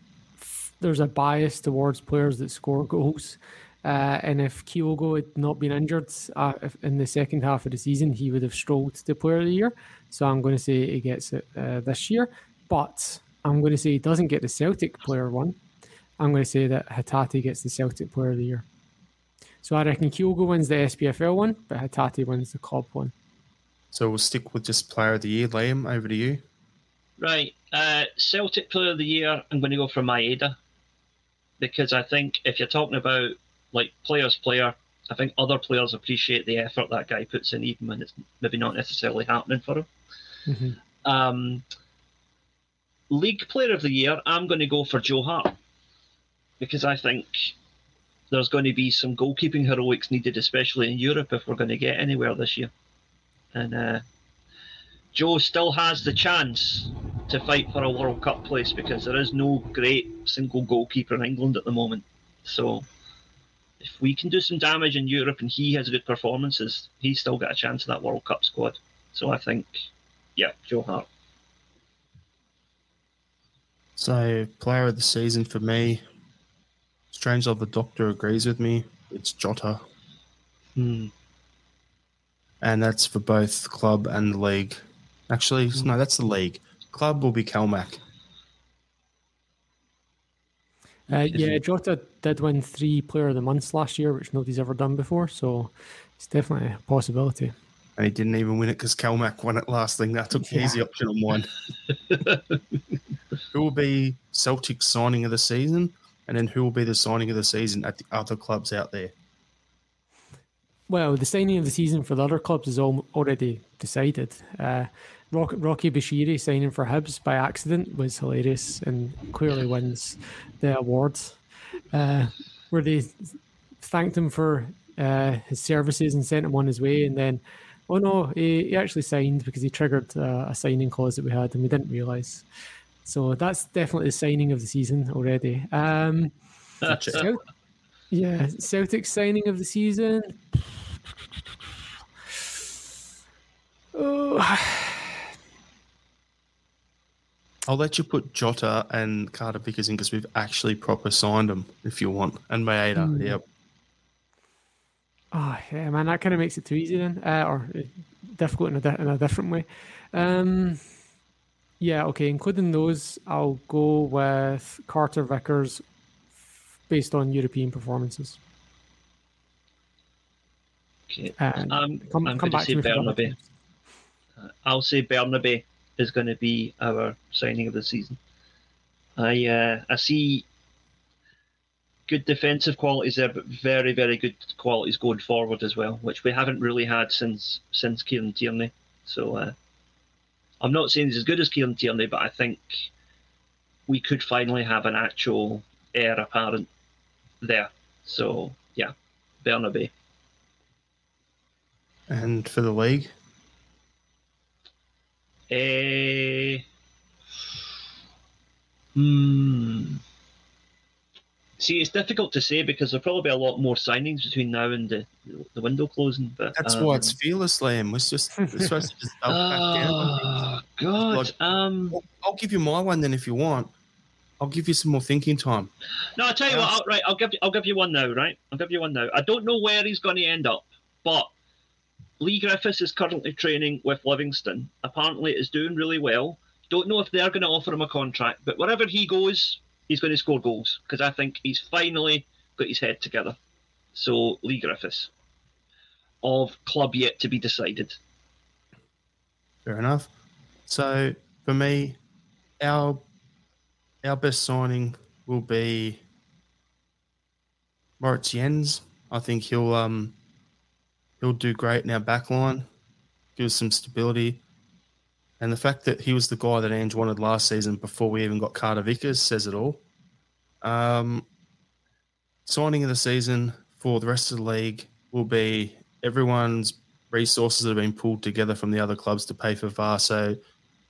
there's a bias towards players that score goals. And if Kyogo had not been injured in the second half of the season, he would have strolled to player of the year. So I'm going to say he gets it this year. But I'm going to say he doesn't get the Celtic player one. I'm going to say that Hitati gets the Celtic player of the year. So I reckon Kyogo wins the SPFL one, but Hitati wins the club one. So we'll stick with just player of the year. Liam, over to you. Right. Celtic player of the year, I'm going to go for Maeda. Because I think if you're talking about like player's player. I think other players appreciate the effort that guy puts in, even when it's maybe not necessarily happening for him. Mm-hmm. League Player of the Year, I'm going to go for Joe Hart, because I think there's going to be some goalkeeping heroics needed, especially in Europe, if we're going to get anywhere this year. And Joe still has the chance to fight for a World Cup place, because there is no great single goalkeeper in England at the moment. So if we can do some damage in Europe and he has good performances, he's still got a chance in that World Cup squad. So I think, yeah, Joe Hart. So, player of the season for me, strange that the doctor agrees with me, it's Jota. And that's for both club and the league. Actually, no, that's the league. Club will be Calmac. Yeah, Jota did win 3 Player of the Months last year, which nobody's ever done before, so it's definitely a possibility. And he didn't even win it because Calmac won it last thing. That took the easy option on one. Who will be Celtic's signing of the season? And then who will be the signing of the season at the other clubs out there? Well, the signing of the season for the other clubs is already decided. Rocky Bashiri signing for Hibs by accident was hilarious and clearly wins the awards, where they thanked him for his services and sent him on his way, and then, oh no, he actually signed because he triggered a signing clause that we had and we didn't realise. So that's definitely the signing of the season already. Yeah, Celtic signing of the season. I'll let you put Jota and Carter Vickers in because we've actually proper signed them, if you want. And Maeda, yep. Oh, yeah, man, that kind of makes it too easy then, or difficult in a different way. Yeah, okay, including those, I'll go with Carter Vickers based on European performances. Okay. I'm going to say Bernabe. I'll say Bernabe is going to be our signing of the season. I see good defensive qualities there, but very, very good qualities going forward as well, which we haven't really had since Kieran Tierney. So I'm not saying he's as good as Kieran Tierney, but I think we could finally have an actual heir apparent there. So, yeah, Bernabe. And for the league? See, it's difficult to say because there'll probably be a lot more signings between now and the window closing. But that's why it's fearless, Liam. We're supposed to just dump back down. God. I'll give you my one then if you want. I'll give you some more thinking time. No, I'll tell you what. Right, I'll give you one now. Right, I'll give you one now. I don't know where he's going to end up, but Lee Griffiths is currently training with Livingston. Apparently, is doing really well. Don't know if they're going to offer him a contract, but wherever he goes, he's going to score goals because I think he's finally got his head together. So, Lee Griffiths of club yet to be decided. Fair enough. So, for me, our best signing will be Moritz Jens. I think he'll do great in our back line, give us some stability. And the fact that he was the guy that Ange wanted last season before we even got Carter Vickers says it all. Signing of the season for the rest of the league will be everyone's resources that have been pulled together from the other clubs to pay for VAR, so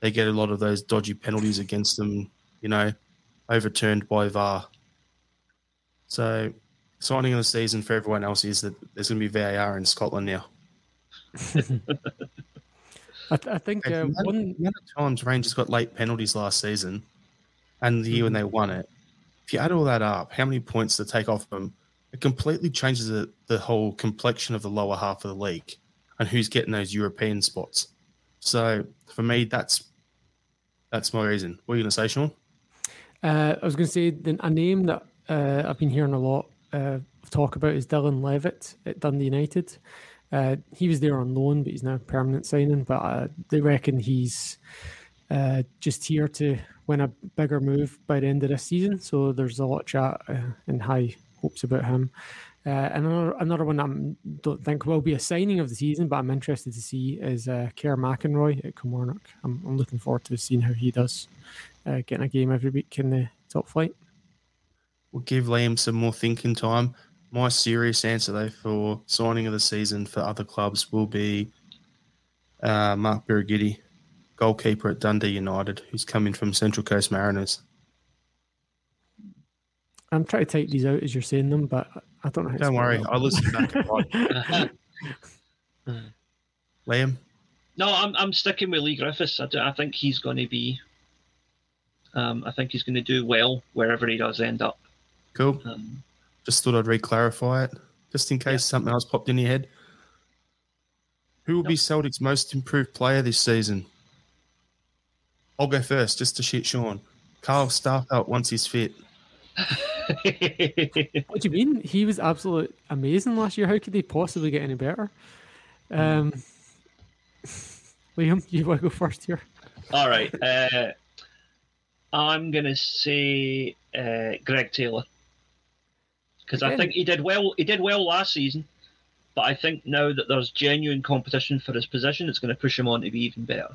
they get a lot of those dodgy penalties against them, you know, overturned by VAR. So signing of the season for everyone else is that there's going to be VAR in Scotland now. I think one times Rangers got late penalties last season and the year when they won it. If you add all that up, how many points to take off them, it completely changes the whole complexion of the lower half of the league and who's getting those European spots. So for me, that's my reason. What are you going to say, Sean? I was going to say a name that I've been hearing a lot of talk about is Dylan Levitt at Dundee United. He was there on loan, but he's now a permanent signing. But they reckon he's just here to win a bigger move by the end of this season. So there's a lot of chat and high hopes about him. And another one I don't think will be a signing of the season, but I'm interested to see is Kerr McInroy at Kilmarnock. I'm looking forward to seeing how he does, getting a game every week in the top flight. We'll give Liam some more thinking time. My serious answer, though, for signing of the season for other clubs will be Mark Birigidi, goalkeeper at Dundee United, who's coming from Central Coast Mariners. I'm trying to type these out as you're saying them, but I don't know how to. Don't worry, I'll listen back and watch. Liam? No, I'm sticking with Lee Griffiths. I think he's going to be. I think he's going to do well wherever he does end up. Cool. Just thought I'd re-clarify it, just in case something else popped in your head. Who will be Celtic's most improved player this season? I'll go first, just to shit Sean. Carl Starfelt once he's fit. What do you mean? He was absolutely amazing last year. How could they possibly get any better? Liam, you want to go first here? All right. I'm going to say Greg Taylor. Because I think he did well last season, but I think now that there's genuine competition for his position, it's going to push him on to be even better.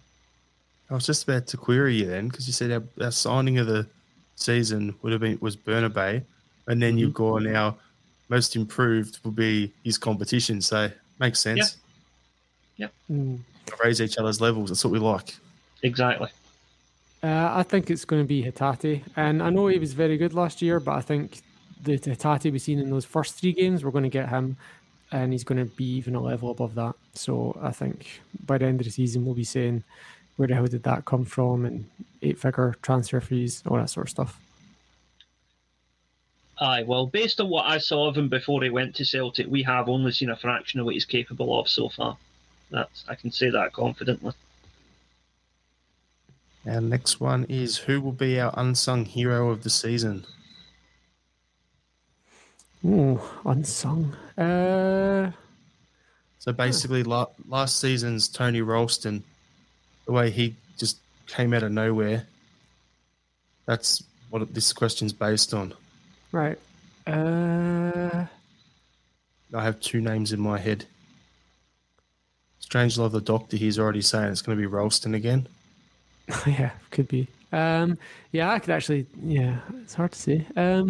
I was just about to query you then, because you said our signing of the season was Bernabeu, and then you've gone now most improved will be his competition. So makes sense. Yeah. Raise each other's levels. That's what we like. Exactly. I think it's going to be Hitati, and I know he was very good last year, but I think the Hitati we've seen in those first three games, we're going to get him, and he's going to be even a level above that. So I think by the end of the season, we'll be saying, where the hell did that come from? And 8-figure transfer fees, all that sort of stuff. Aye, well, based on what I saw of him before he went to Celtic, we have only seen a fraction of what he's capable of so far. I can say that confidently. Our next one is, who will be our unsung hero of the season? Oh, unsung. So basically, last season's Tony Ralston, the way he just came out of nowhere, that's what this question's based on. Right. I have two names in my head. Strangelove the Doctor, he's already saying it's going to be Ralston again. Yeah, could be. I could actually... Yeah, it's hard to see. I'll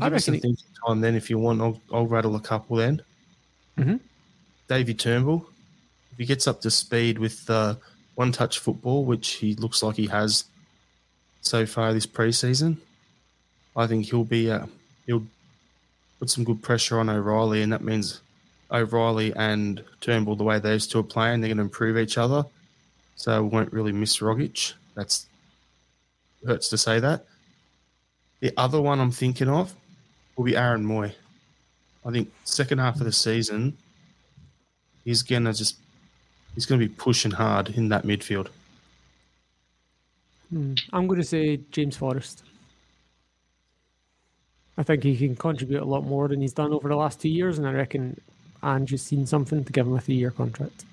give you some things time then if you want. I'll rattle a couple then. Mm-hmm. Davy Turnbull, if he gets up to speed with... one-touch football, which he looks like he has so far this preseason. I think he'll put some good pressure on O'Reilly, and that means O'Reilly and Turnbull, the way those two are playing, they're going to improve each other. So we won't really miss Rogic. Hurts to say that. The other one I'm thinking of will be Aaron Mooy. I think second half of the season, he's going to be pushing hard in that midfield. I'm going to say James Forrest. I think he can contribute a lot more than he's done over the last 2 years, and I reckon Andrew's seen something to give him a 3-year contract.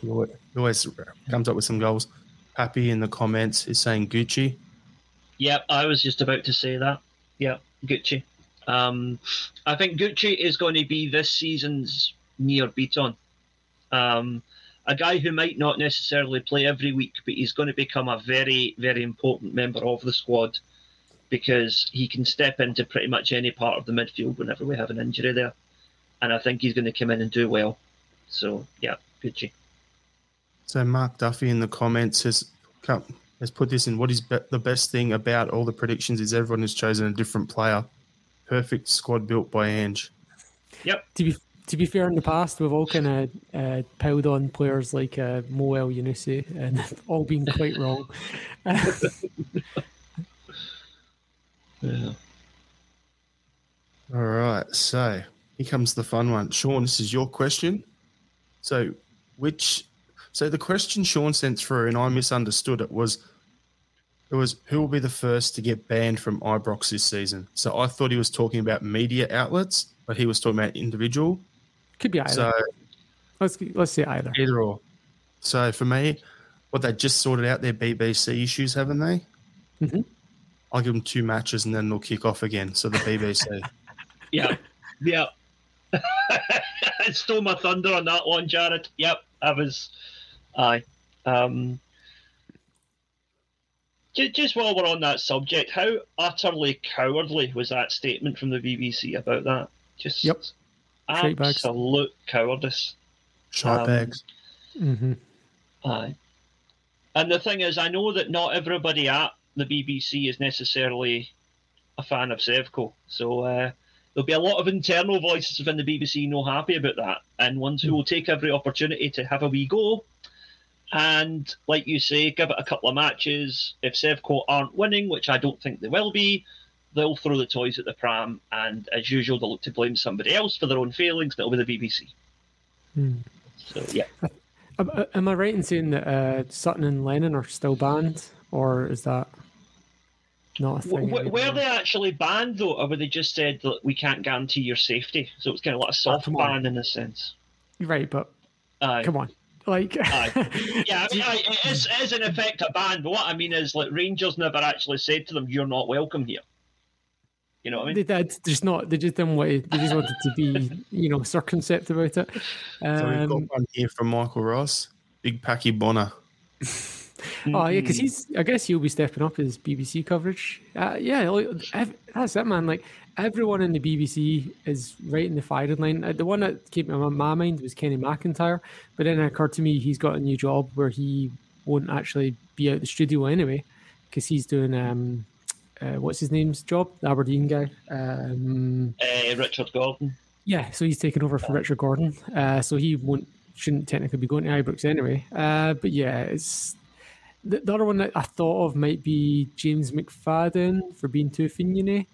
He always comes up with some goals. Happy in the comments is saying Gucci. Yeah, I was just about to say that. Yeah, Gucci. I think Gucci is going to be this season's near Beaton. A guy who might not necessarily play every week, but he's going to become a very, very important member of the squad because he can step into pretty much any part of the midfield whenever we have an injury there. And I think he's going to come in and do well. So, yeah, Gucci. So Mark Duffy in the comments has put this in, what is the best thing about all the predictions is everyone has chosen a different player. Perfect squad built by Ange. Yep. To be fair, in the past, we've all kind of piled on players like Mo El Yunusi and all been quite wrong. Yeah. All right, so here comes the fun one. Sean, this is your question. So the question Sean sent through, and I misunderstood it, was who will be the first to get banned from Ibrox this season? So I thought he was talking about media outlets, but he was talking about individual. Could be either. So let's say either. Either or. So for me, they just sorted out their BBC issues, haven't they? Mm-hmm. I'll give them 2 matches and then they'll kick off again. So the BBC. Yeah. Yeah. It stole my thunder on that one, Jared. Yep, I was... Aye. Just while we're on that subject, how utterly cowardly was that statement from the BBC about that? Just yep. Absolute cowardice. Sharp bags. Mm-hmm. Aye. And the thing is, I know that not everybody at the BBC is necessarily a fan of Sevco, so there'll be a lot of internal voices within the BBC not happy about that, and ones who will take every opportunity to have a wee go. And, like you say, give it a couple of matches. If Sevco aren't winning, which I don't think they will be, they'll throw the toys at the pram, and, as usual, they'll look to blame somebody else for their own failings, but it'll be the BBC. Hmm. So, yeah. Am I right in saying that Sutton and Lennon are still banned, or is that not a thing? Were they actually banned, though, or were they just said that we can't guarantee your safety? So it's kind of like a soft ban in a sense. You're right, but come on. Like, yeah, I mean, it is in effect a ban, but what I mean is, like, Rangers never actually said to them, "You're not welcome here." You know what I mean? They did. Just not. They just didn't want. They just wanted to be, you know, circumspect about it. So we've got one here from Michael Ross, Big Packy Bonner. Oh yeah, because he's. I guess he'll be stepping up his BBC coverage. Yeah, that's it, man. Like, everyone in the BBC is right in the firing line. The one that came to my mind was Kenny McIntyre, but then it occurred to me he's got a new job where he won't actually be out the studio anyway, because he's doing what's his name's job, the Aberdeen guy, Richard Gordon. Yeah, so he's taken over for Richard Gordon. So he shouldn't technically be going to Ibrox anyway. But yeah, it's. The other one that I thought of might be James McFadden for being too finiony.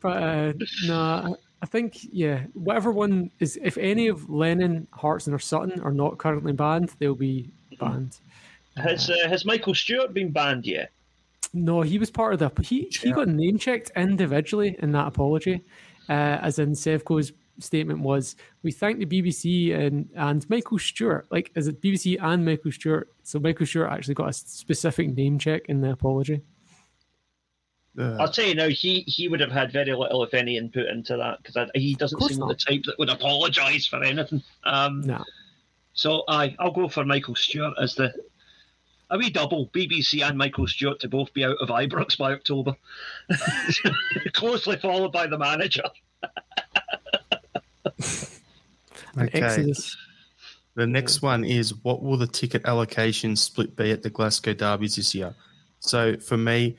But no, I think, yeah, whatever one is, if any of Lennon, Hartson or Sutton are not currently banned, they'll be banned. Has Michael Stewart been banned yet? No, he was part of the... He got name-checked individually in that apology, as in Sevco's statement was, we thank the BBC and Michael Stewart. Like, is it BBC and Michael Stewart? So Michael Stewart actually got a specific name check in the apology. I'll tell you now, he would have had very little, if any, input into that, because he doesn't seem like the type that would apologise for anything. No. So I'll go for Michael Stewart as the... A wee double, BBC and Michael Stewart to both be out of Ibrox by October. Closely followed by the manager. Okay. The next one is, what will the ticket allocation split be at the Glasgow derbies this year? So for me,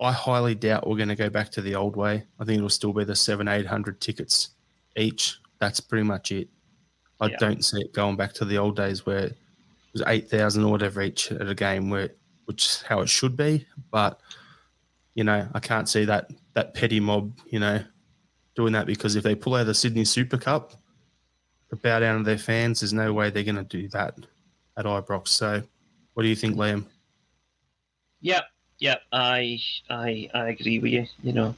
I highly doubt we're going to go back to the old way. I think it'll still be the 700-800 tickets each. That's pretty much it. I don't see it going back to the old days where it was 8,000 or whatever each at a game, which is how it should be. But, you know, I can't see that petty mob, you know, doing that, because if they pull out the Sydney Super Cup, to bow down to their fans, there's no way they're going to do that at Ibrox. So, what do you think, Liam? Yep, I agree with you. You know,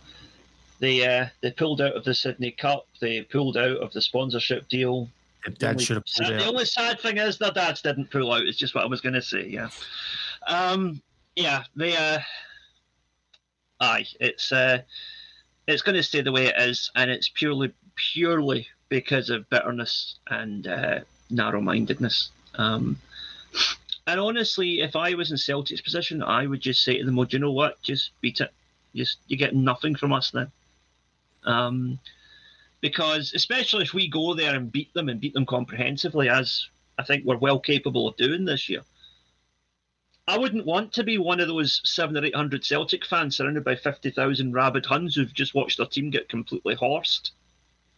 they pulled out of the Sydney Cup, they pulled out of the sponsorship deal. Their dad should have pulled out. The only sad thing is their dads didn't pull out. It's just what I was going to say. Yeah, they. It's. It's going to stay the way it is, and it's purely because of bitterness and narrow-mindedness. And honestly, if I was in Celtic's position, I would just say to them, well, do you know what? Just beat it. You get nothing from us then. Because especially if we go there and beat them comprehensively, as I think we're well capable of doing this year, I wouldn't want to be one of those 700 or 800 Celtic fans surrounded by 50,000 rabid Huns who've just watched their team get completely horsed.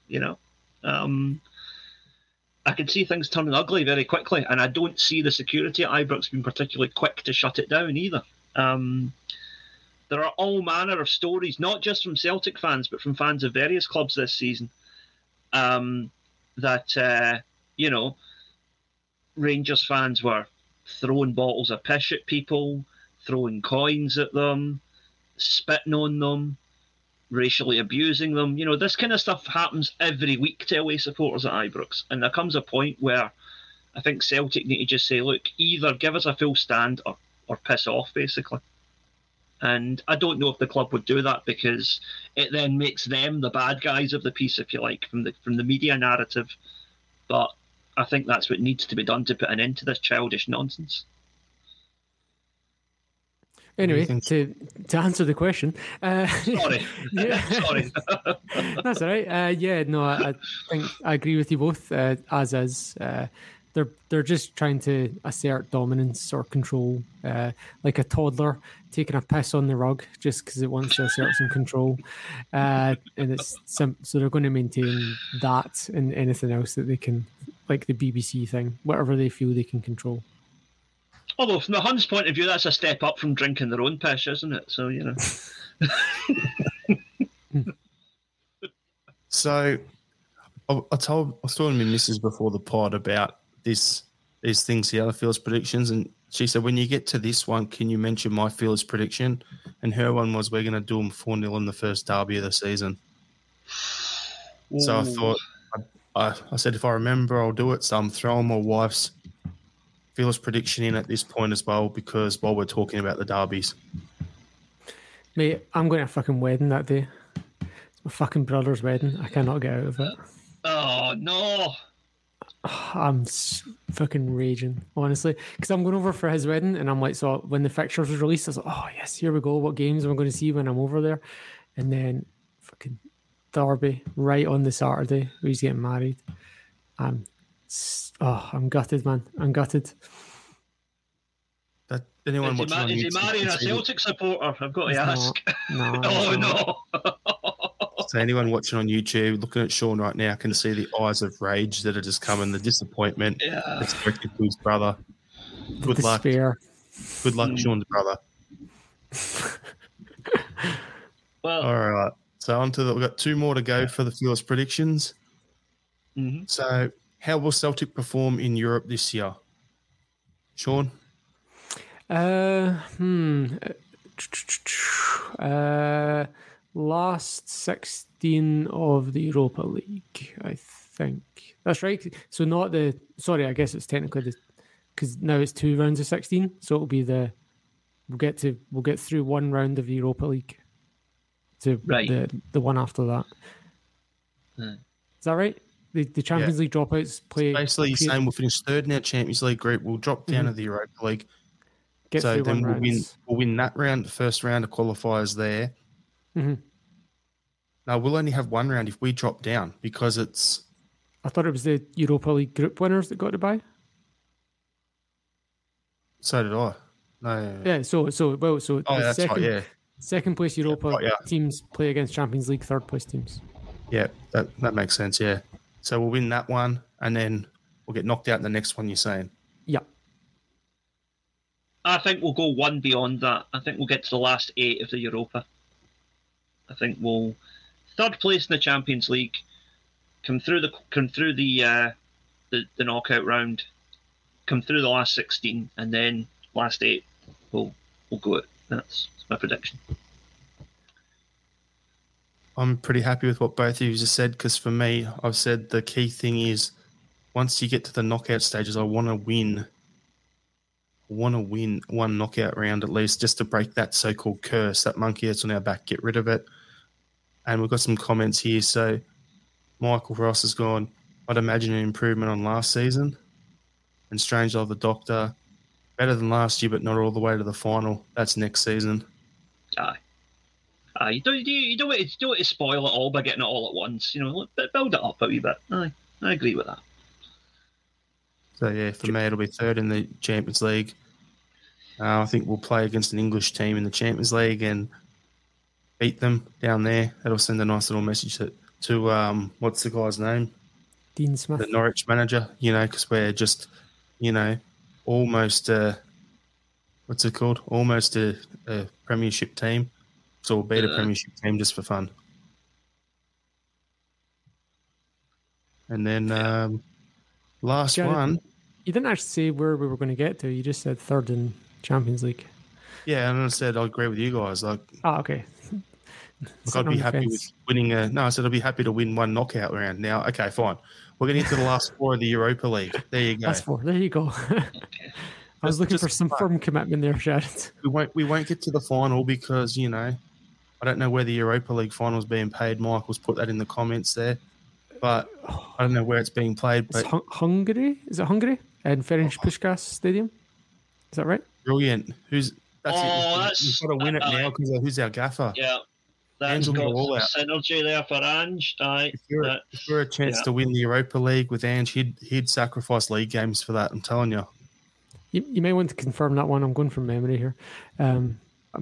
You know, I could see things turning ugly very quickly, and I don't see the security at Ibrox being particularly quick to shut it down either. There are all manner of stories, not just from Celtic fans, but from fans of various clubs this season, that you know, Rangers fans were throwing bottles of piss at people, throwing coins at them, spitting on them, racially abusing them. You know, this kind of stuff happens every week to away supporters at Ibrox. And there comes a point where I think Celtic need to just say, look, either give us a full stand or piss off, basically. And I don't know if the club would do that, because it then makes them the bad guys of the piece, if you like, from the media narrative. But I think that's what needs to be done to put an end to this childish nonsense. Anyway, to answer the question, sorry, that's all right. I think I agree with you both. As is, they're just trying to assert dominance or control, like a toddler taking a piss on the rug just because it wants to assert some control, and it's so they're going to maintain that and anything else that they can, like the BBC thing, whatever they feel they can control. Although from the Huns' point of view, that's a step up from drinking their own piss, isn't it? So, you know. So, I was talking to my missus before the pod about these things here, the Fields predictions, and she said, when you get to this one, can you mention my Fields prediction? And her one was, we're going to do them 4-0 in the first derby of the season. Ooh. So I thought, I said, if I remember, I'll do it. So I'm throwing my wife's Phil's prediction in at this point as well, because while we're talking about the derbies. Mate, I'm going to a fucking wedding that day. It's my fucking brother's wedding. I cannot get out of it. Oh, no. I'm fucking raging, honestly. Because I'm going over for his wedding, and I'm like, so when the fixtures was released, I was like, oh, yes, here we go. What games am I going to see when I'm over there? And then fucking derby right on the Saturday where he's getting married. I'm gutted, man. I'm gutted. That anyone watching on YouTube, is he marrying a Celtic supporter? I've got to ask. No, no. So anyone watching on YouTube, looking at Sean right now, can see the eyes of rage that are just coming, the disappointment. Yeah. That's directed to his brother. Good luck. Good luck, Sean's brother. Well, all right. So we've got two more to go for the Fuelers predictions. Mm-hmm. So, how will Celtic perform in Europe this year? Sean? Last 16 of the Europa League, I think. That's right. So not the... Sorry, I guess it's technically the... Because now it's 2 rounds of 16, so it'll be the... We'll get through one round of the Europa League to the one after that. Right. Is that right? The Champions League dropouts play... So basically, you're saying we'll finish third in our Champions League group, we'll drop down to the Europa League. So then we'll win that round, the first round of qualifiers there. Mm-hmm. Now, we'll only have one round if we drop down, because it's... I thought it was the Europa League group winners that got to buy. So did I. No. Yeah, second place Europa teams play against Champions League third place teams. Yeah, that makes sense, yeah. So we'll win that one, and then we'll get knocked out in the next one, you're saying? Yeah. I think we'll go one beyond that. I think we'll get to the last 8 of the Europa. I think we'll... Third place in the Champions League, come through the knockout round, come through the last 16, and then last 8, we'll go it. That's my prediction. I'm pretty happy with what both of you just said, because for me, I've said the key thing is once you get to the knockout stages, I want to win one knockout round at least, just to break that so-called curse, that monkey that's on our back, get rid of it. And we've got some comments here. So Michael Ross has gone, I'd imagine an improvement on last season. And Strangelove the Doctor, better than last year, but not all the way to the final. That's next season. Aye. You don't want to spoil it all by getting it all at once. You know, build it up a wee bit. I agree with that. So yeah, for me it'll be third in the Champions League. I think we'll play against an English team in the Champions League and beat them down there. That'll send a nice little message to what's the guy's name? Dean Smith, the Norwich manager. You know, because we're just, you know, almost almost a Premiership team. So we'll beat a Premiership team just for fun. And then last one. You didn't actually say where we were going to get to. You just said third in Champions League. Yeah, and I said I agree with you guys. Like, okay. Like I'd be happy with winning I said I'd be happy to win one knockout round. Now, okay, fine. We're going to get to the last 4 of the Europa League. There you go. Last 4. There you go. I was looking for some firm commitment there, Sharon. We won't get to the final because, you know, I don't know where the Europa League final is being paid. Michael's put that in the comments there. But I don't know where it's being played. But it's Hungary? Is it Hungary? And Ferenc Puskas Stadium? Is that right? Brilliant. That's you've got to win it now because of who's our gaffer. Yeah. That's got some synergy there for Ange. If you were a chance to win the Europa League with Ange, he'd sacrifice league games for that, I'm telling you. You may want to confirm that one. I'm going from memory here. I'm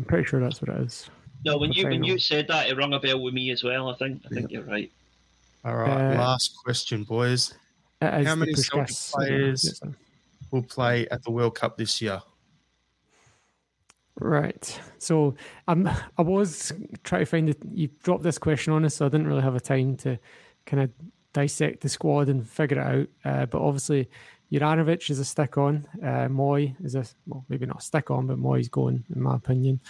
pretty sure that's what it is. No, when you said that, it rung a bell with me as well. I think you're right. All right, last question, boys. How many Celtic players will play at the World Cup this year? Right. So I was trying to find it. You dropped this question on us, so I didn't really have a time to kind of dissect the squad and figure it out. But obviously, Juranovic is a stick-on. Mooy is maybe not a stick-on, but Moy's going, in my opinion.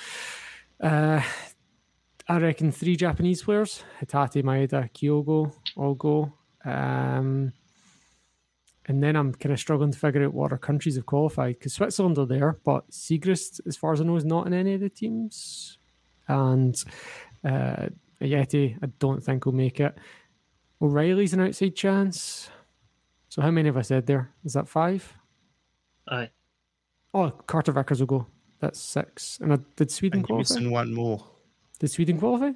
I reckon 3 Japanese players, Hitati, Maeda, Kyogo, all go. And then I'm kind of struggling to figure out what other countries have qualified because Switzerland are there, but Sigrist, as far as I know, is not in any of the teams. And Ayeti, I don't think will make it. O'Reilly's an outside chance. So how many have I said there? Is that 5? Aye. Oh, Carter Vickers will go. That's 6. And did Sweden qualify? Missing one more. Did Sweden qualify?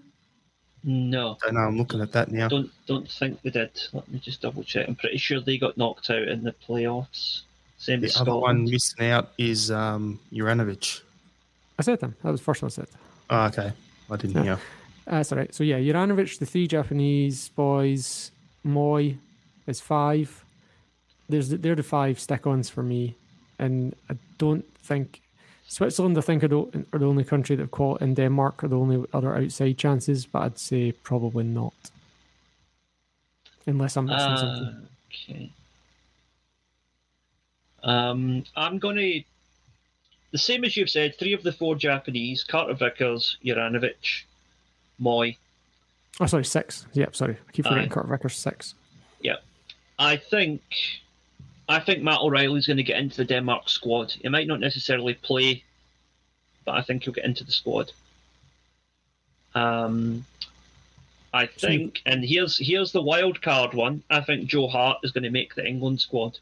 No. I know, I'm looking at that now. Don't think they did. Let me just double check. I'm pretty sure they got knocked out in the playoffs. Same as Scotland. The other one missing out is Juranovic. I said them. That was the first one I said. Oh, okay. I didn't hear. That's all right. So yeah, Juranovic, the 3 Japanese boys, Mooy is 5. They're the 5 stick-ons for me. And I don't think... Switzerland, I think, are the only country that caught, and Denmark are the only other outside chances, but I'd say probably not. Unless I'm missing something. Okay. I'm going to... The same as you've said, 3 of the 4 Japanese, Carter Vickers, Juranovic, Mooy. Oh, sorry, 6. Yep, sorry. I keep forgetting Carter Vickers, 6. Yep. I think Matt O'Reilly's going to get into the Denmark squad. He might not necessarily play, but I think he'll get into the squad. I think, and here's the wild card one, I think Joe Hart is going to make the England squad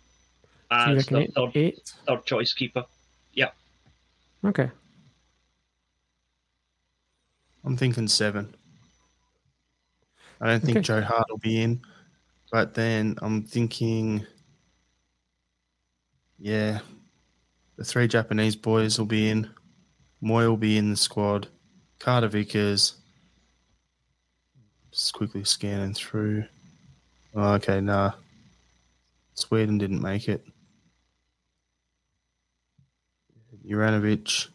as the third choice keeper. Yeah. Okay. I'm thinking 7. I don't think Joe Hart will be in, but then I'm thinking... Yeah, the 3 Japanese boys will be in. Mooy will be in the squad. Carter Vickers. Just quickly scanning through. Oh, okay, nah. Sweden didn't make it. Juranovic.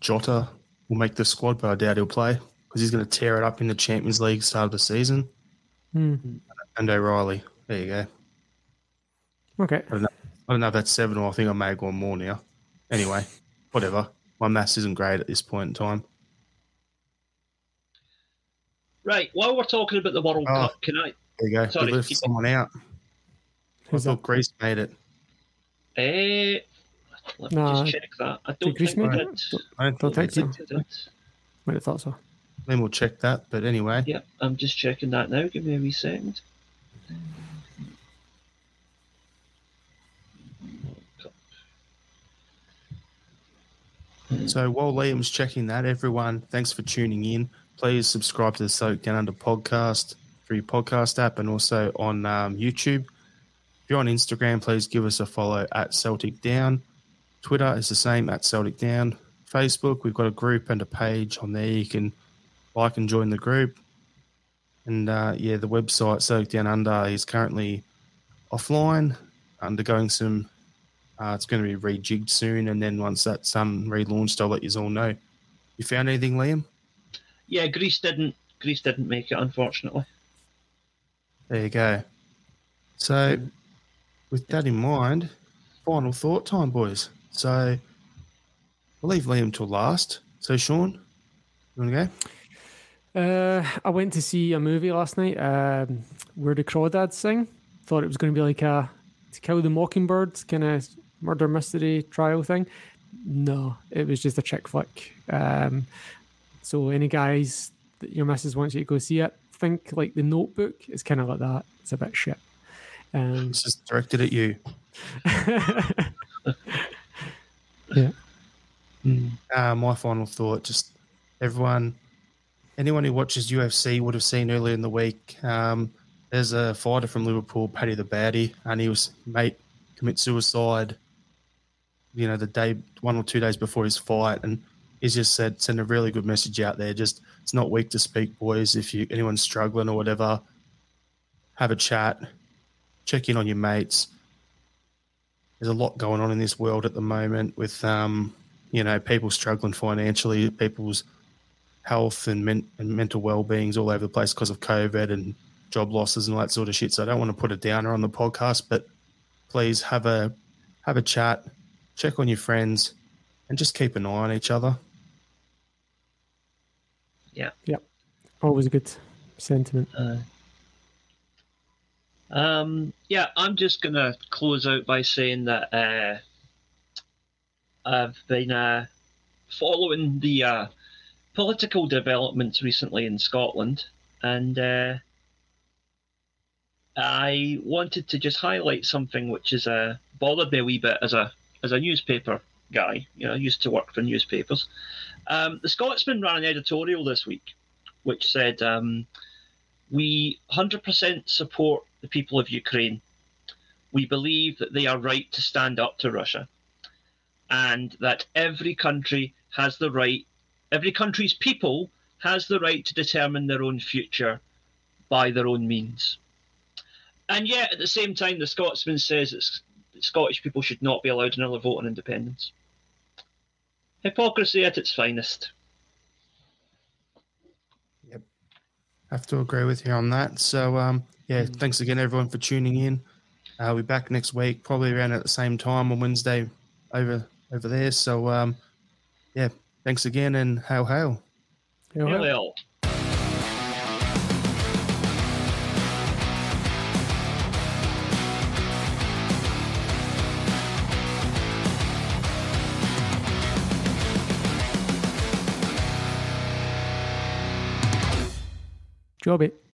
Jota will make the squad, but I doubt he'll play because he's going to tear it up in the Champions League start of the season. Mm-hmm. And O'Reilly. There you go. Okay. I don't know if that's 7 or I think I may have gone more now. Anyway, whatever. My maths isn't great at this point in time. Right. While we're talking about the World Cup, can I... There you go. Sorry, left someone out. I thought Greece made it. Let me just check that. I don't think they did. I don't think they did. Might have thought so. Then we'll check that, but anyway. Yeah, I'm just checking that now. Give me a wee second. So while Liam's checking that, everyone, thanks for tuning in. Please subscribe to the Celtic Down Under podcast through your podcast app and also on YouTube. If you're on Instagram, please give us a follow at Celtic Down. Twitter is the same at Celtic Down. Facebook, we've got a group and a page on there. You can like and join the group. And the website Celtic Down Under is currently offline, undergoing some... it's going to be rejigged soon, and then once that's relaunched, I'll let you all know. You found anything, Liam? Yeah, Greece didn't make it, unfortunately. There you go. So, with that in mind, final thought time, boys. So, we'll leave Liam till last. So, Sean, you want to go? I went to see a movie last night, Where the Crawdads Sing. Thought it was going to be like a To Kill the Mockingbird kind of murder mystery trial thing? No, it was just a chick flick. So any guys that your missus wants you to go see it, think like The Notebook. It's kind of like that. It's a bit shit. It's just directed at you. Yeah. My final thought, just anyone who watches UFC would have seen earlier in the week, there's a fighter from Liverpool, Paddy the Baddie, and he was commit suicide, the day, 1 or 2 days before his fight, and he's just said, send a really good message out there. Just, it's not weak to speak, boys. If anyone's struggling or whatever, have a chat, check in on your mates. There's a lot going on in this world at the moment with, people struggling financially, people's health and mental well-beings all over the place because of COVID and job losses and all that sort of shit. So I don't want to put a downer on the podcast, but please have a chat, check on your friends, and just keep an eye on each other. Yeah. Yeah. Always a good sentiment. I'm just going to close out by saying that I've been following the political developments recently in Scotland, and I wanted to just highlight something which has bothered me a wee bit as a newspaper guy. I used to work for newspapers. The Scotsman ran an editorial this week which said, we 100% support the people of Ukraine. We believe that they are right to stand up to Russia, and that every country's people has the right to determine their own future by their own means. And yet, at the same time, the Scotsman says that Scottish people should not be allowed another vote on independence. Hypocrisy at its finest. Yep. I have to agree with you on that. So, thanks again, everyone, for tuning in. We'll be back next week, probably around at the same time on Wednesday over there. So, thanks again, and hail, hail. Hail, hail. Hail. Job it.